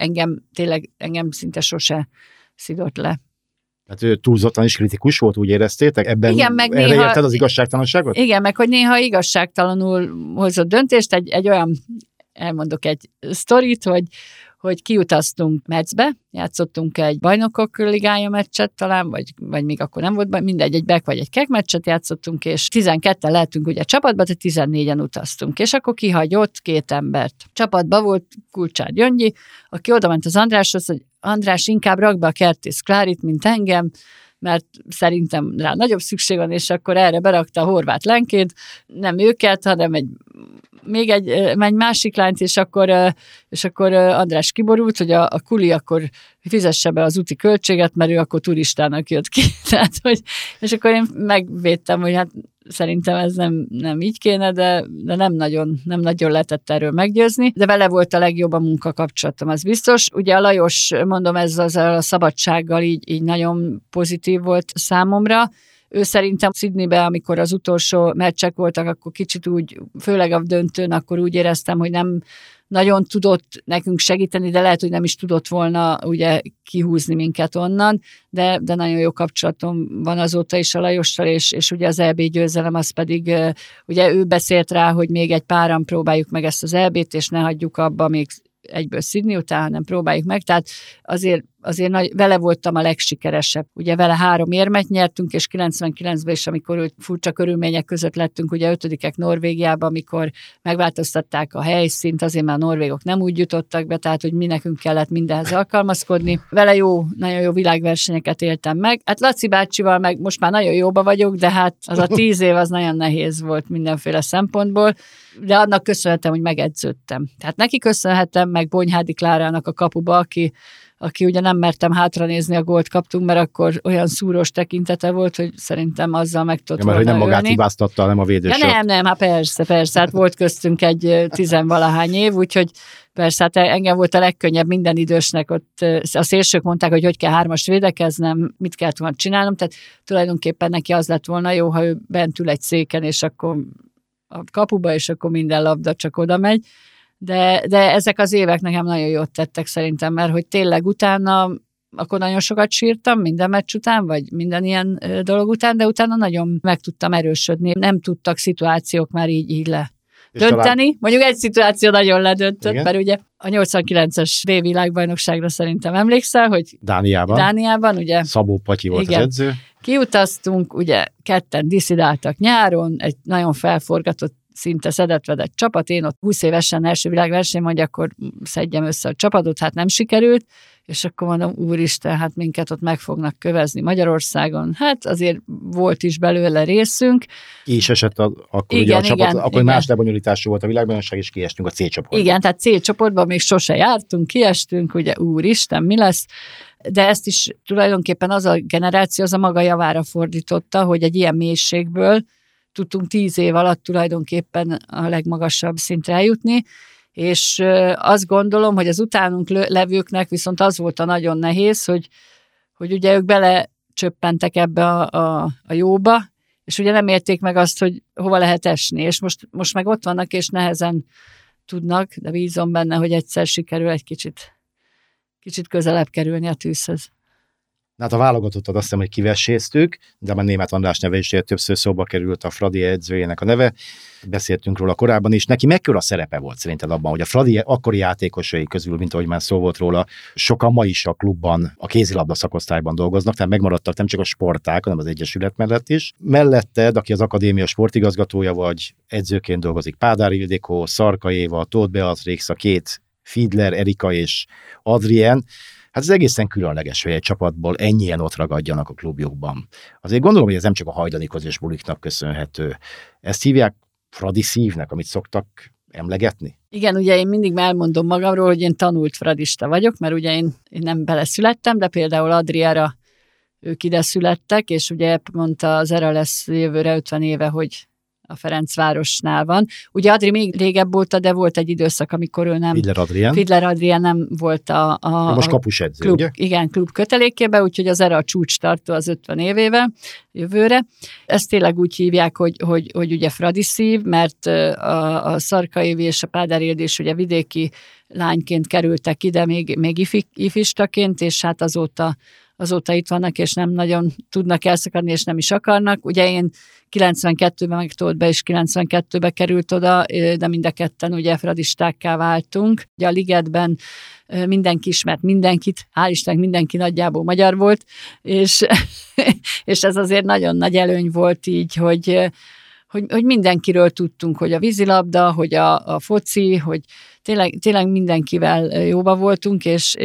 engem szinte sose szidott le. Hát ő túlzottan is kritikus volt, úgy éreztétek? Ebben igen, meg erre néha, érted az igazságtalanságot? Igen, meg hogy néha igazságtalanul hozott döntést, egy olyan, elmondok egy sztorit, hogy kiutaztunk Metzbe, játszottunk egy bajnokok ligája meccset talán, vagy még akkor nem volt, mindegy, egy back vagy egy kek meccset játszottunk, és 12-en lehetünk ugye a csapatban, tehát 14-en utaztunk, és akkor kihagyott két embert. Csapatban volt Kulcsár Gyöngyi, aki odament az Andráshoz, hogy András, inkább rak be a Kertész Klárit, mint engem, mert szerintem rá nagyobb szükség van, és akkor erre berakta a Horváth Lenkét, nem őket, hanem egy másik lányt, és akkor András kiborult, hogy a kuli akkor fizesse be az úti költséget, mert ő akkor turistának jött ki. Tehát, és akkor én megvédtem, hogy hát szerintem ez nem így kéne, de nem nagyon lehetett erről meggyőzni. De vele volt a legjobb a munkakapcsolatom, az biztos. Ugye a Lajos, mondom, ezzel a szabadsággal így nagyon pozitív volt számomra. Ő szerintem Sydneybe, amikor az utolsó meccsek voltak, akkor kicsit úgy, főleg a döntőn, akkor úgy éreztem, hogy nem nagyon tudott nekünk segíteni, de lehet, hogy nem is tudott volna ugye kihúzni minket onnan, de nagyon jó kapcsolatom van azóta is a Lajossal, és ugye az EB győzelem, az pedig ugye ő beszélt rá, hogy még egy páran próbáljuk meg ezt az EB-t, és ne hagyjuk abba még egyből Sydney után, hanem próbáljuk meg, tehát azért vele voltam a legsikeresebb. Ugye vele 3 érmet nyertünk, és 99-ben is, amikor furcsa körülmények között lettünk, ugye 5-ek Norvégiában, amikor megváltoztatták a helyszínt, azért már a norvégok nem úgy jutottak be, tehát hogy mi nekünk kellett mindenhez alkalmazkodni. Vele nagyon jó világversenyeket éltem meg. Hát Laci bácsival meg most már nagyon jóba vagyok, de hát az a 10 év az nagyon nehéz volt mindenféle szempontból, de annak köszönhetem, hogy megedződtem. Tehát neki köszönhetem, meg Bonyhádi Klárának a kapuba, aki ugye nem mertem hátranézni, a gólt kaptunk, mert akkor olyan szúrós tekintete volt, hogy szerintem azzal meg tudott volna. Mert hogy nem magát hibáztatta, hanem a védősort. Ja, nem, hát persze, hát volt köztünk egy 10-valahány év, úgyhogy persze, hát engem volt a legkönnyebb minden idősnek, ott a szélsők mondták, hogy kell 3-as védekeznem, mit kell volna csinálnom, tehát tulajdonképpen neki az lett volna jó, ha ő bent ül egy széken, és akkor a kapuba, és akkor minden labda csak oda megy. De ezek az évek nekem nagyon jót tettek szerintem, mert hogy tényleg utána, akkor nagyon sokat sírtam minden meccs után, vagy minden ilyen dolog után, de utána nagyon meg tudtam erősödni. Nem tudtak szituációk már így ledönteni. Talán... Mondjuk egy szituáció nagyon ledöntött, igen? Mert ugye a 89-es D-világbajnokságra szerintem emlékszel, hogy Dániában ugye... Szabó Patyi volt, igen, az edző. Kiutaztunk, ugye ketten diszidáltak nyáron, egy nagyon felforgatott, szinte szedett-vedett csapat, én ott 20 évesen első világverseny, mondja, akkor szedjem össze a csapatot, hát nem sikerült, és akkor mondom, úristen, hát minket ott meg fognak kövezni Magyarországon. Hát azért volt is belőle részünk. Ki is esett akkor igen, ugye a csapat, igen, akkor igen. Más lebonyolítású volt a világbajnokság, és kiestünk a C csoportban. Igen, tehát C csoportban még sose jártunk, kiestünk, ugye úristen, mi lesz? De ezt is tulajdonképpen az a generáció, az a maga javára fordította, hogy egy ilyen mélységből tudtunk 10 év alatt tulajdonképpen a legmagasabb szintre eljutni, és azt gondolom, hogy az utánunk levőknek viszont az volt a nagyon nehéz, hogy ugye ők belecsöppentek ebbe a jóba, és ugye nem érték meg azt, hogy hova lehet esni, és most meg ott vannak, és nehezen tudnak, de bízom benne, hogy egyszer sikerül egy kicsit közelebb kerülni a tűzhez. Hát a válogatottad, azt hiszem, hogy kiveséztük, de már Németh András neve is többször szóba került, a Fradi edzőjének a neve. Beszéltünk róla korábban is. Neki mekkora szerepe volt szerinted abban, hogy a Fradi akkori játékosai közül, mint ahogy már szó volt róla, sokan ma is a klubban, a kézilabda szakosztályban dolgoznak, tehát megmaradtak nem csak a sporták, hanem az egyesület mellett is. Melletted, aki az akadémia sportigazgatója vagy, edzőként dolgozik Pádár Ildikó, Szarka Éva, Tóth Beatrix, a két Fiedler, Erika és Adrien. Hát ez egészen különleges, hogy egy csapatból ennyien ott ragadjanak a klubjukban. Azért gondolom, hogy ez nem csak a hajdalikhoz és buliknak köszönhető. Ezt hívják Fradi szívnek, amit szoktak emlegetni? Igen, ugye én mindig elmondom magamról, hogy én tanult fradista vagyok, mert ugye én nem beleszülettem, de például Adriára ők ide születtek, és ugye mondta az Era lesz jövőre 50 éve, hogy a Ferencvárosnál van. Ugye Adri még régebb volt, de volt egy időszak, amikor ő nem... Fiedler Adrián nem volt a most kapusedző, klub, ugye? Igen, klub kötelékében, úgyhogy az erre a csúcs tartó az 50 évével jövőre. Ezt tényleg úgy hívják, hogy ugye Fradiszív, mert a Szarkaévi és a Pádár Ildi is ugye vidéki lányként kerültek ide, még ifistaként, és hát azóta itt vannak, és nem nagyon tudnak elszakadni, és nem is akarnak. Ugye én 92-ben meg Tóth-be is 92-be került oda, de mind a ketten ugye fradistákká váltunk. Ugye a ligetben mindenki ismert mindenkit, hál' Istennek mindenki nagyjából magyar volt, és ez azért nagyon nagy előny volt így, hogy mindenkiről tudtunk, hogy a vízilabda, hogy a foci, hogy tényleg mindenkivel jóba voltunk, és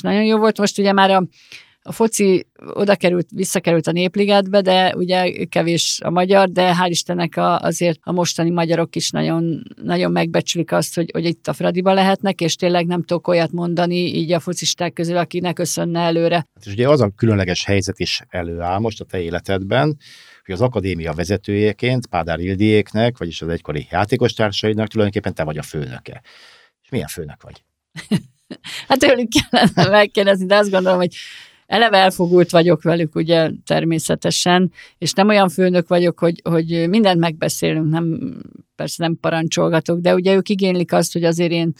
nagyon jó volt. Most ugye már a foci visszakerült a Népligetbe, de ugye kevés a magyar, de hál' Istennek azért a mostani magyarok is nagyon, nagyon megbecsülik azt, hogy itt a Fradiba lehetnek, és tényleg nem tudok olyat mondani így a focisták közül, aki ne köszönne előre. Hát és ugye az a különleges helyzet is előáll most a te életedben, hogy az akadémia vezetőjeként, Pádár Ildiéknek, vagyis az egykori játékos társaidnak tulajdonképpen te vagy a főnöke. És milyen főnök vagy? Hát tőlük kellene megkérdezni, de azt gondolom, hogy eleve elfogult vagyok velük, ugye természetesen, és nem olyan főnök vagyok, hogy mindent megbeszélünk, persze nem parancsolgatok, de ugye ők igénylik azt, hogy azért én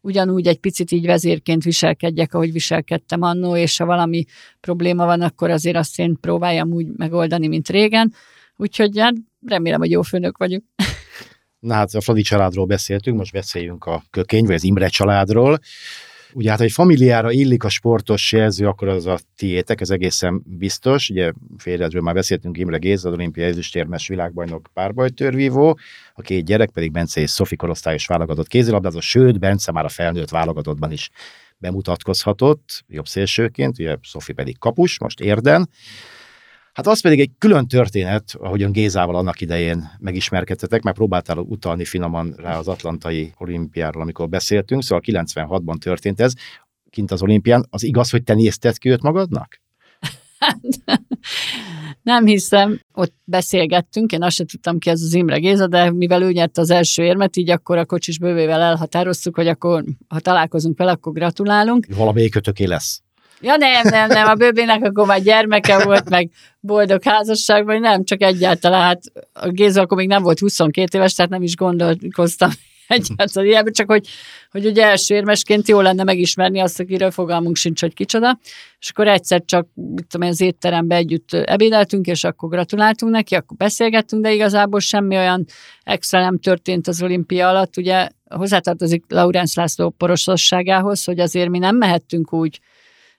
ugyanúgy egy picit így vezérként viselkedjek, ahogy viselkedtem annó, és ha valami probléma van, akkor azért azt én próbáljam úgy megoldani, mint régen. Úgyhogy hát remélem, hogy jó főnök vagyok. Na hát a Fradi családról beszéltünk, most beszéljünk a Kökény, vagy az Imre családról. Ugye hát, hogy familiára illik a sportos jelző, akkor az a tiétek, ez egészen biztos. Ugye férjedről már beszéltünk, Imre Géza, olimpiai ezüstérmes világbajnok párbajtörvívó, a két gyerek pedig Bence és Szofi korosztályos válogatott kézilabdázó, sőt, Bence már a felnőtt válogatottban is bemutatkozhatott, jobb szélsőként, ugye Szofi pedig kapus, most Érden. Hát az pedig egy külön történet, ahogyan Gézával annak idején megismerkedtetek, már próbáltál utalni finoman rá az atlantai olimpiáról, amikor beszéltünk, szóval 96-ban történt ez, kint az olimpián. Az igaz, hogy te nézted ki őt magadnak? Nem hiszem, ott beszélgettünk, én azt sem tudtam ki, ez az Imre Géza, de mivel ő nyert az első érmet, így akkor a Kocsis Böbével elhatároztuk, hogy akkor, ha találkozunk vele, akkor gratulálunk. Valamelyik ötöké lesz. Ja nem, a Böbének akkor már gyermeke volt, meg boldog házasságban, nem, csak egyáltalán, hát a Géza akkor még nem volt 22 éves, tehát nem is gondolkoztam egyáltalán ilyenben, csak hogy ugye első érmesként jó lenne megismerni azt, akiről fogalmunk sincs, hogy kicsoda, és akkor egyszer csak, mit tudom én, az étterembe együtt ebédeltünk, és akkor gratuláltunk neki, akkor beszélgettünk, de igazából semmi olyan extra nem történt az olimpia alatt, ugye hozzátartozik Laurencz László porososságához, hogy azért mi nem mehettünk úgy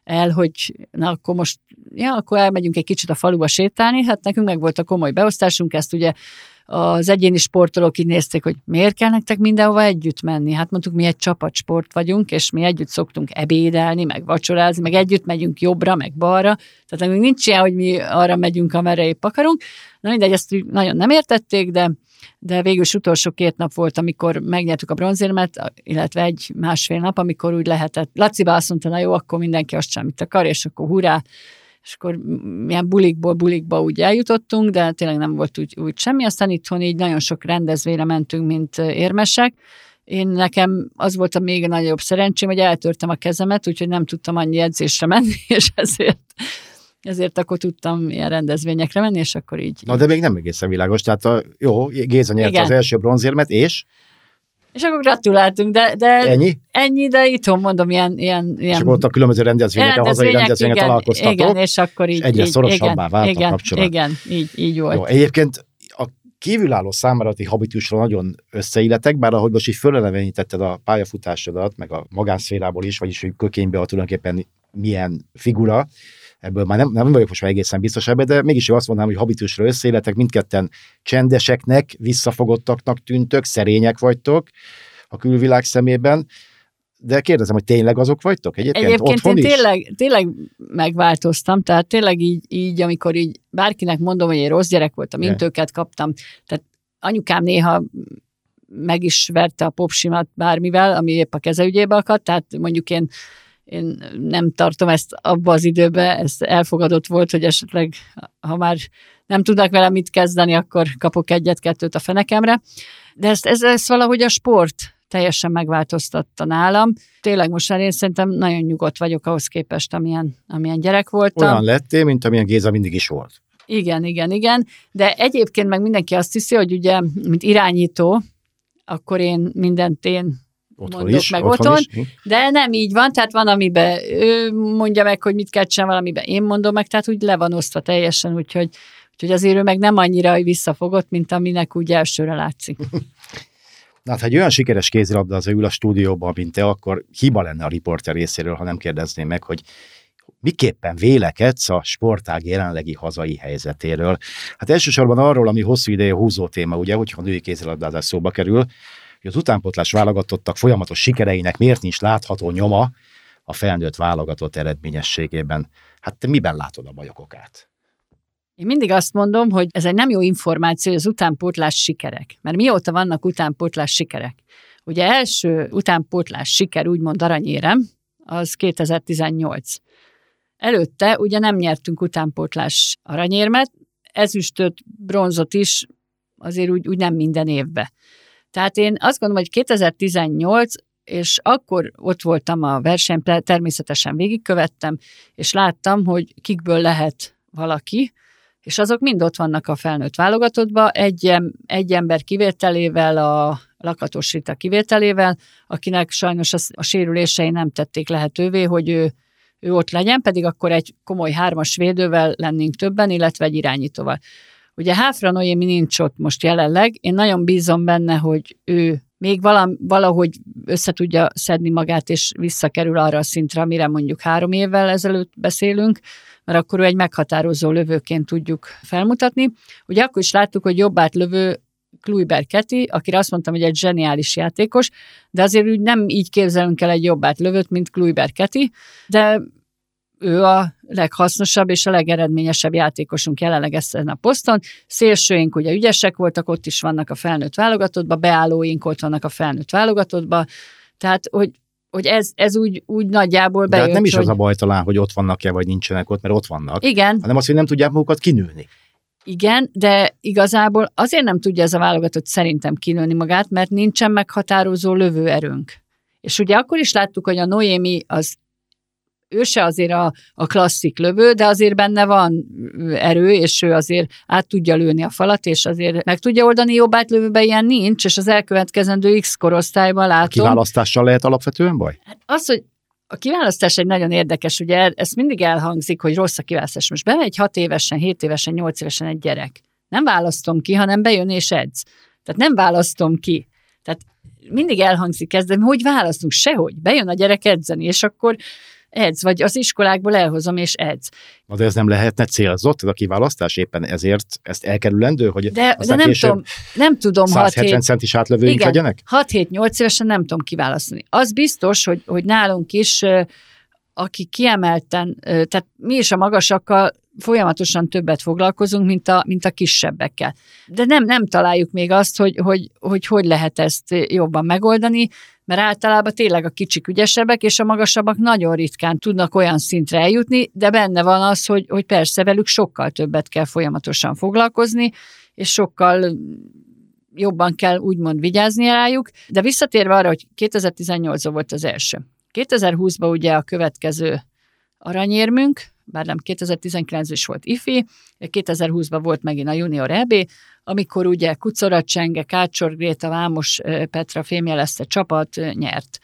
el, hogy na akkor most, ja, akkor elmegyünk egy kicsit a faluba sétálni, hát nekünk meg volt a komoly beosztásunk, ezt ugye az egyéni sportolók így nézték, hogy miért kell nektek mindenhova együtt menni? Hát mondtuk, mi egy csapatsport vagyunk, és mi együtt szoktunk ebédelni, meg vacsorázni, meg együtt megyünk jobbra, meg balra, tehát nekünk nincs ilyen, hogy mi arra megyünk, amerre épp akarunk. Na mindegy, ezt nagyon nem értették, de végül is utolsó két nap volt, amikor megnyertük a bronzérmet, illetve egy-másfél nap, amikor úgy lehetett. Laciba azt mondta, na jó, akkor mindenki azt sem itt akar, és akkor hurrá, és akkor ilyen bulikba úgy eljutottunk, de tényleg nem volt úgy semmi. Aztán itthon így nagyon sok rendezvényre mentünk, mint érmesek. Nekem az volt a még nagyobb szerencsém, hogy eltörtem a kezemet, úgyhogy nem tudtam annyi edzésre menni, és ezért akkor tudtam ilyen rendezvényekre menni, és akkor így... Na, de még nem egészen világos, tehát jó, Géza nyerte igen. Az első bronzérmet, és? És akkor gratuláltunk, de ennyi, de itthon mondom, ilyen... És volt a különböző rendezvények, a hazai rendezvények találkoztatok. Igen, és akkor így... Egyre szorosabbá vált a kapcsolat. Igen, így volt. Jó, egyébként a kívülálló számarati habitusra nagyon összeilletek, bár ahogy most így fölelevenítetted a pályafutásodat, meg a magánszférából is, vagyis hogy Kökénybe tulajdonképpen milyen figura, ebből már nem vagyok most már egészen biztos ebben, de mégis azt mondanám, hogy habitusra összeéletek, mindketten csendeseknek, visszafogottaknak tűntök, szerények vagytok a külvilág szemében, de kérdezem, hogy tényleg azok vagytok? Egyébként otthon is? Tényleg megváltoztam, tehát tényleg így, amikor így bárkinek mondom, hogy én rossz gyerek voltam, intőket kaptam, tehát anyukám néha meg is verte a popsimat bármivel, ami épp a kezeügyébe akadt, tehát mondjuk én nem tartom ezt abba az időbe, ez elfogadott volt, hogy esetleg, ha már nem tudnak vele mit kezdeni, akkor kapok egyet-kettőt a fenekemre. De ezt valahogy a sport teljesen megváltoztatta nálam. Tényleg most már én szerintem nagyon nyugodt vagyok ahhoz képest, amilyen gyerek voltam. Olyan lettél, mint amilyen Géza mindig is volt. Igen. De egyébként meg mindenki azt hiszi, hogy ugye, mint irányító, akkor én mindent én mondok meg otthon, de nem így van, tehát van, amiben ő mondja meg, hogy mit kell csinálni, valamiben én mondom meg, tehát úgy le van osztva teljesen, úgyhogy azért ő meg nem annyira, hogy visszafogott, mint aminek úgy elsőre látszik. Na, hát, ha egy olyan sikeres kézilabda az ül a stúdióban, mint te, akkor hiba lenne a riporter részéről, ha nem kérdezném meg, hogy miképpen vélekedsz a sportág jelenlegi hazai helyzetéről. Hát elsősorban arról, ami hosszú ideje húzó téma, ugye, hogyha a női kézilabdázás szóba kerül, hogy az utánpótlás válogatottak folyamatos sikereinek miért nincs látható nyoma a felnőtt válogatott eredményességében. Hát te miben látod a bajok okát? Én mindig azt mondom, hogy ez egy nem jó információ, hogy az utánpótlás sikerek. Mert mióta vannak utánpótlás sikerek? Ugye első utánpótlás siker, úgymond aranyérem, az 2018. Előtte ugye nem nyertünk utánpótlás aranyérmet, ezüstöt, bronzot is azért úgy nem minden évbe. Tehát én azt gondolom, hogy 2018, és akkor ott voltam a versenyt, természetesen végigkövettem, és láttam, hogy kikből lehet valaki, és azok mind ott vannak a felnőtt válogatottban, egy ember kivételével, a Lakatos Rita kivételével, akinek sajnos a sérülései nem tették lehetővé, hogy ő ott legyen, pedig akkor egy komoly hármas védővel lennénk többen, illetve egy irányítóval. Ugye Háfra Noémi nincs ott most jelenleg, én nagyon bízom benne, hogy ő még valahogy össze tudja szedni magát, és visszakerül arra a szintre, amire mondjuk 3 évvel ezelőtt beszélünk, mert akkor ő egy meghatározó lövőként tudjuk felmutatni. Ugye akkor is láttuk, hogy jobb átlövő Kluiber Keti, akire azt mondtam, hogy egy zseniális játékos, de azért úgy nem így képzelünk el egy jobb átlövőt, mint Kluiber Keti, de ő a leghasznosabb és a legeredményesebb játékosunk jelenleg ezen a poszton. Szélsőink ugye ügyesek voltak, ott is vannak a felnőtt válogatottban, beállóink ott vannak a felnőtt válogatottban, tehát hogy ez úgy nagyjából bejött. De hát nem is az a baj talán, hogy ott vannak-e, vagy nincsenek ott, mert ott vannak. Igen. Hanem az, hogy nem tudják magukat kinőni. Igen, de igazából azért nem tudja ez a válogatott szerintem kinőni magát, mert nincsen meghatározó lövőerőnk. És ugye akkor is láttuk, hogy a Noémi az ő se azért a klasszik lövő, de azért benne van erő, és ő azért át tudja lőni a falat, és azért meg tudja oldani, jobb átlövőben ilyen nincs, és az elkövetkezendő X korosztályban látom. A kiválasztással lehet alapvetően baj? Hát az, hogy a kiválasztás egy nagyon érdekes, ugye ezt mindig elhangzik, hogy rossz a kiválasztás. Most bemegy 6 évesen, 7 évesen, 8 évesen egy gyerek. Nem választom ki, hanem bejön és edz. Tehát nem választom ki. Tehát mindig elhangzik ez, de hogy választunk? Sehogy. Bejön a gyerek edzeni, és akkor edz, vagy az iskolákból elhozom, és edz. Na de ez nem lehetne célzott, ez a kiválasztás éppen ezért ezt elkerülendő, hogy de nem tudom, 170 centis átlövőink legyenek? 6-7-8 évesen nem tudom kiválasztani. Az biztos, hogy nálunk is, aki kiemelten, tehát mi is a magasakkal folyamatosan többet foglalkozunk, mint a kisebbekkel. De nem találjuk még azt, hogy lehet ezt jobban megoldani, mert általában tényleg a kicsik ügyesebbek, és a magasabbak nagyon ritkán tudnak olyan szintre eljutni, de benne van az, hogy persze velük sokkal többet kell folyamatosan foglalkozni, és sokkal jobban kell úgymond vigyázni rájuk. De visszatérve arra, hogy 2018-ban volt az első. 2020-ban ugye a következő aranyérmünk, bár nem, 2019-ben is volt IFI, 2020-ban volt megint a junior EB, amikor ugye Kucora Csenge, Kácsor Gréta, Vámos Petra fémjelezte csapat nyert.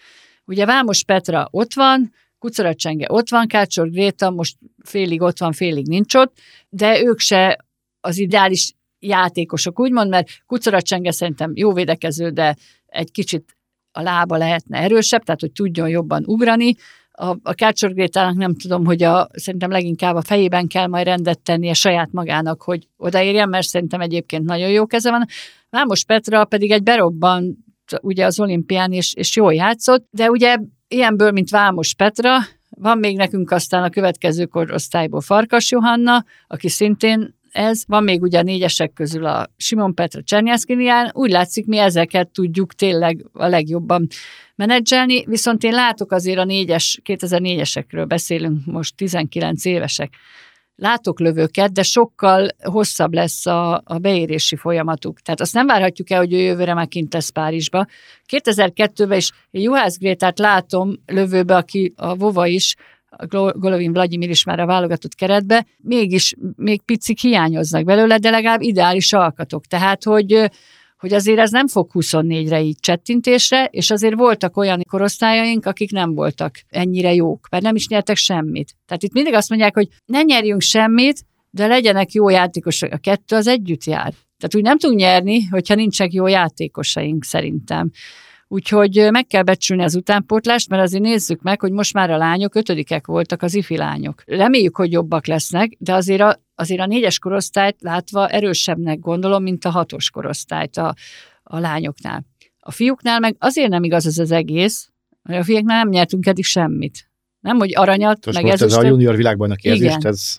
Ugye Vámos Petra ott van, Kucora Csenge ott van, Kácsor Gréta most félig ott van, félig nincs ott, de ők se az ideális játékosok, úgymond, mert Kucora Csenge szerintem jó védekező, de egy kicsit a lába lehetne erősebb, tehát hogy tudjon jobban ugrani. A Kácsor Grétának nem tudom, hogy szerintem leginkább a fejében kell majd rendet tennie saját magának, hogy odaérjen, mert szerintem egyébként nagyon jó keze van. Vámos Petra pedig egy berobbant ugye az olimpián, és jól játszott, de ugye ilyenből, mint Vámos Petra, van még nekünk aztán a következő korosztályból Farkas Johanna, aki szintén ez, van még ugye a négyesek közül a Simon Petra, Csernyászkinián, úgy látszik, mi ezeket tudjuk tényleg a legjobban menedzselni, viszont én látok azért a 2004-esekről beszélünk, most 19 évesek. látok lövőket, de sokkal hosszabb lesz a beérési folyamatuk. Tehát azt nem várhatjuk el, hogy ő jövőre már kint lesz Párizsba. 2002-ben is Juhász Grétát látom lövőbe, aki a Vova is, Golovin Vladimir is már a válogatott keretbe, mégis még picik hiányoznak belőle, de legalább ideális alkatok. Tehát, hogy azért ez nem fog 24-re így csettintésre, és azért voltak olyan korosztályaink, akik nem voltak ennyire jók, mert nem is nyertek semmit. Tehát itt mindig azt mondják, hogy ne nyerjünk semmit, de legyenek jó játékosok. A kettő az együtt jár. Tehát úgy nem tudunk nyerni, hogyha nincsenek jó játékosaink szerintem. Úgyhogy meg kell becsülni az utánpótlást, mert azért nézzük meg, hogy most már a lányok 5-ek voltak, az ifi lányok. Reméljük, hogy jobbak lesznek, de azért a 4-es korosztályt látva erősebbnek gondolom, mint a 6-os korosztályt a lányoknál. A fiúknál meg azért nem igaz ez az egész, mert a fiúknál nem nyertünk eddig semmit. Nem, hogy aranyat, meg ez a junior világbajnok érzést, ez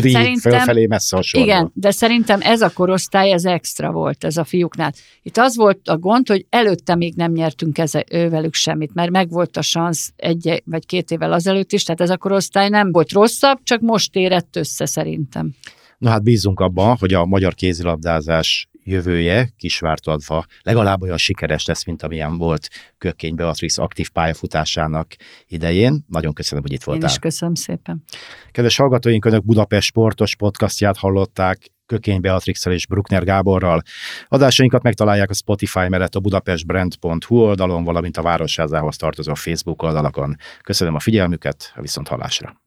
kiri felfelé messze hasonló. Igen, de szerintem ez a korosztály, ez extra volt, ez a fiúknál. Itt az volt a gond, hogy előtte még nem nyertünk velük semmit, mert megvolt a szansz 1 vagy 2 évvel azelőtt is, tehát ez a korosztály nem volt rosszabb, csak most érett össze szerintem. Na hát bízunk abban, hogy a magyar kézilabdázás jövője Kisvártatva legalább olyan sikeres lesz, mint amilyen volt Kökény Beatrix aktív pályafutásának idején. Nagyon köszönöm, hogy itt voltál. Én is köszönöm szépen. Kedves hallgatóink, Önök Budapest sportos podcastját hallották Kökény Beatrixsel és Bruckner Gáborral. Adásainkat megtalálják a Spotify mellett a budapestbrand.hu oldalon, valamint a Városházához tartozó Facebook oldalakon. Köszönöm a figyelmüket, a viszonthallásra.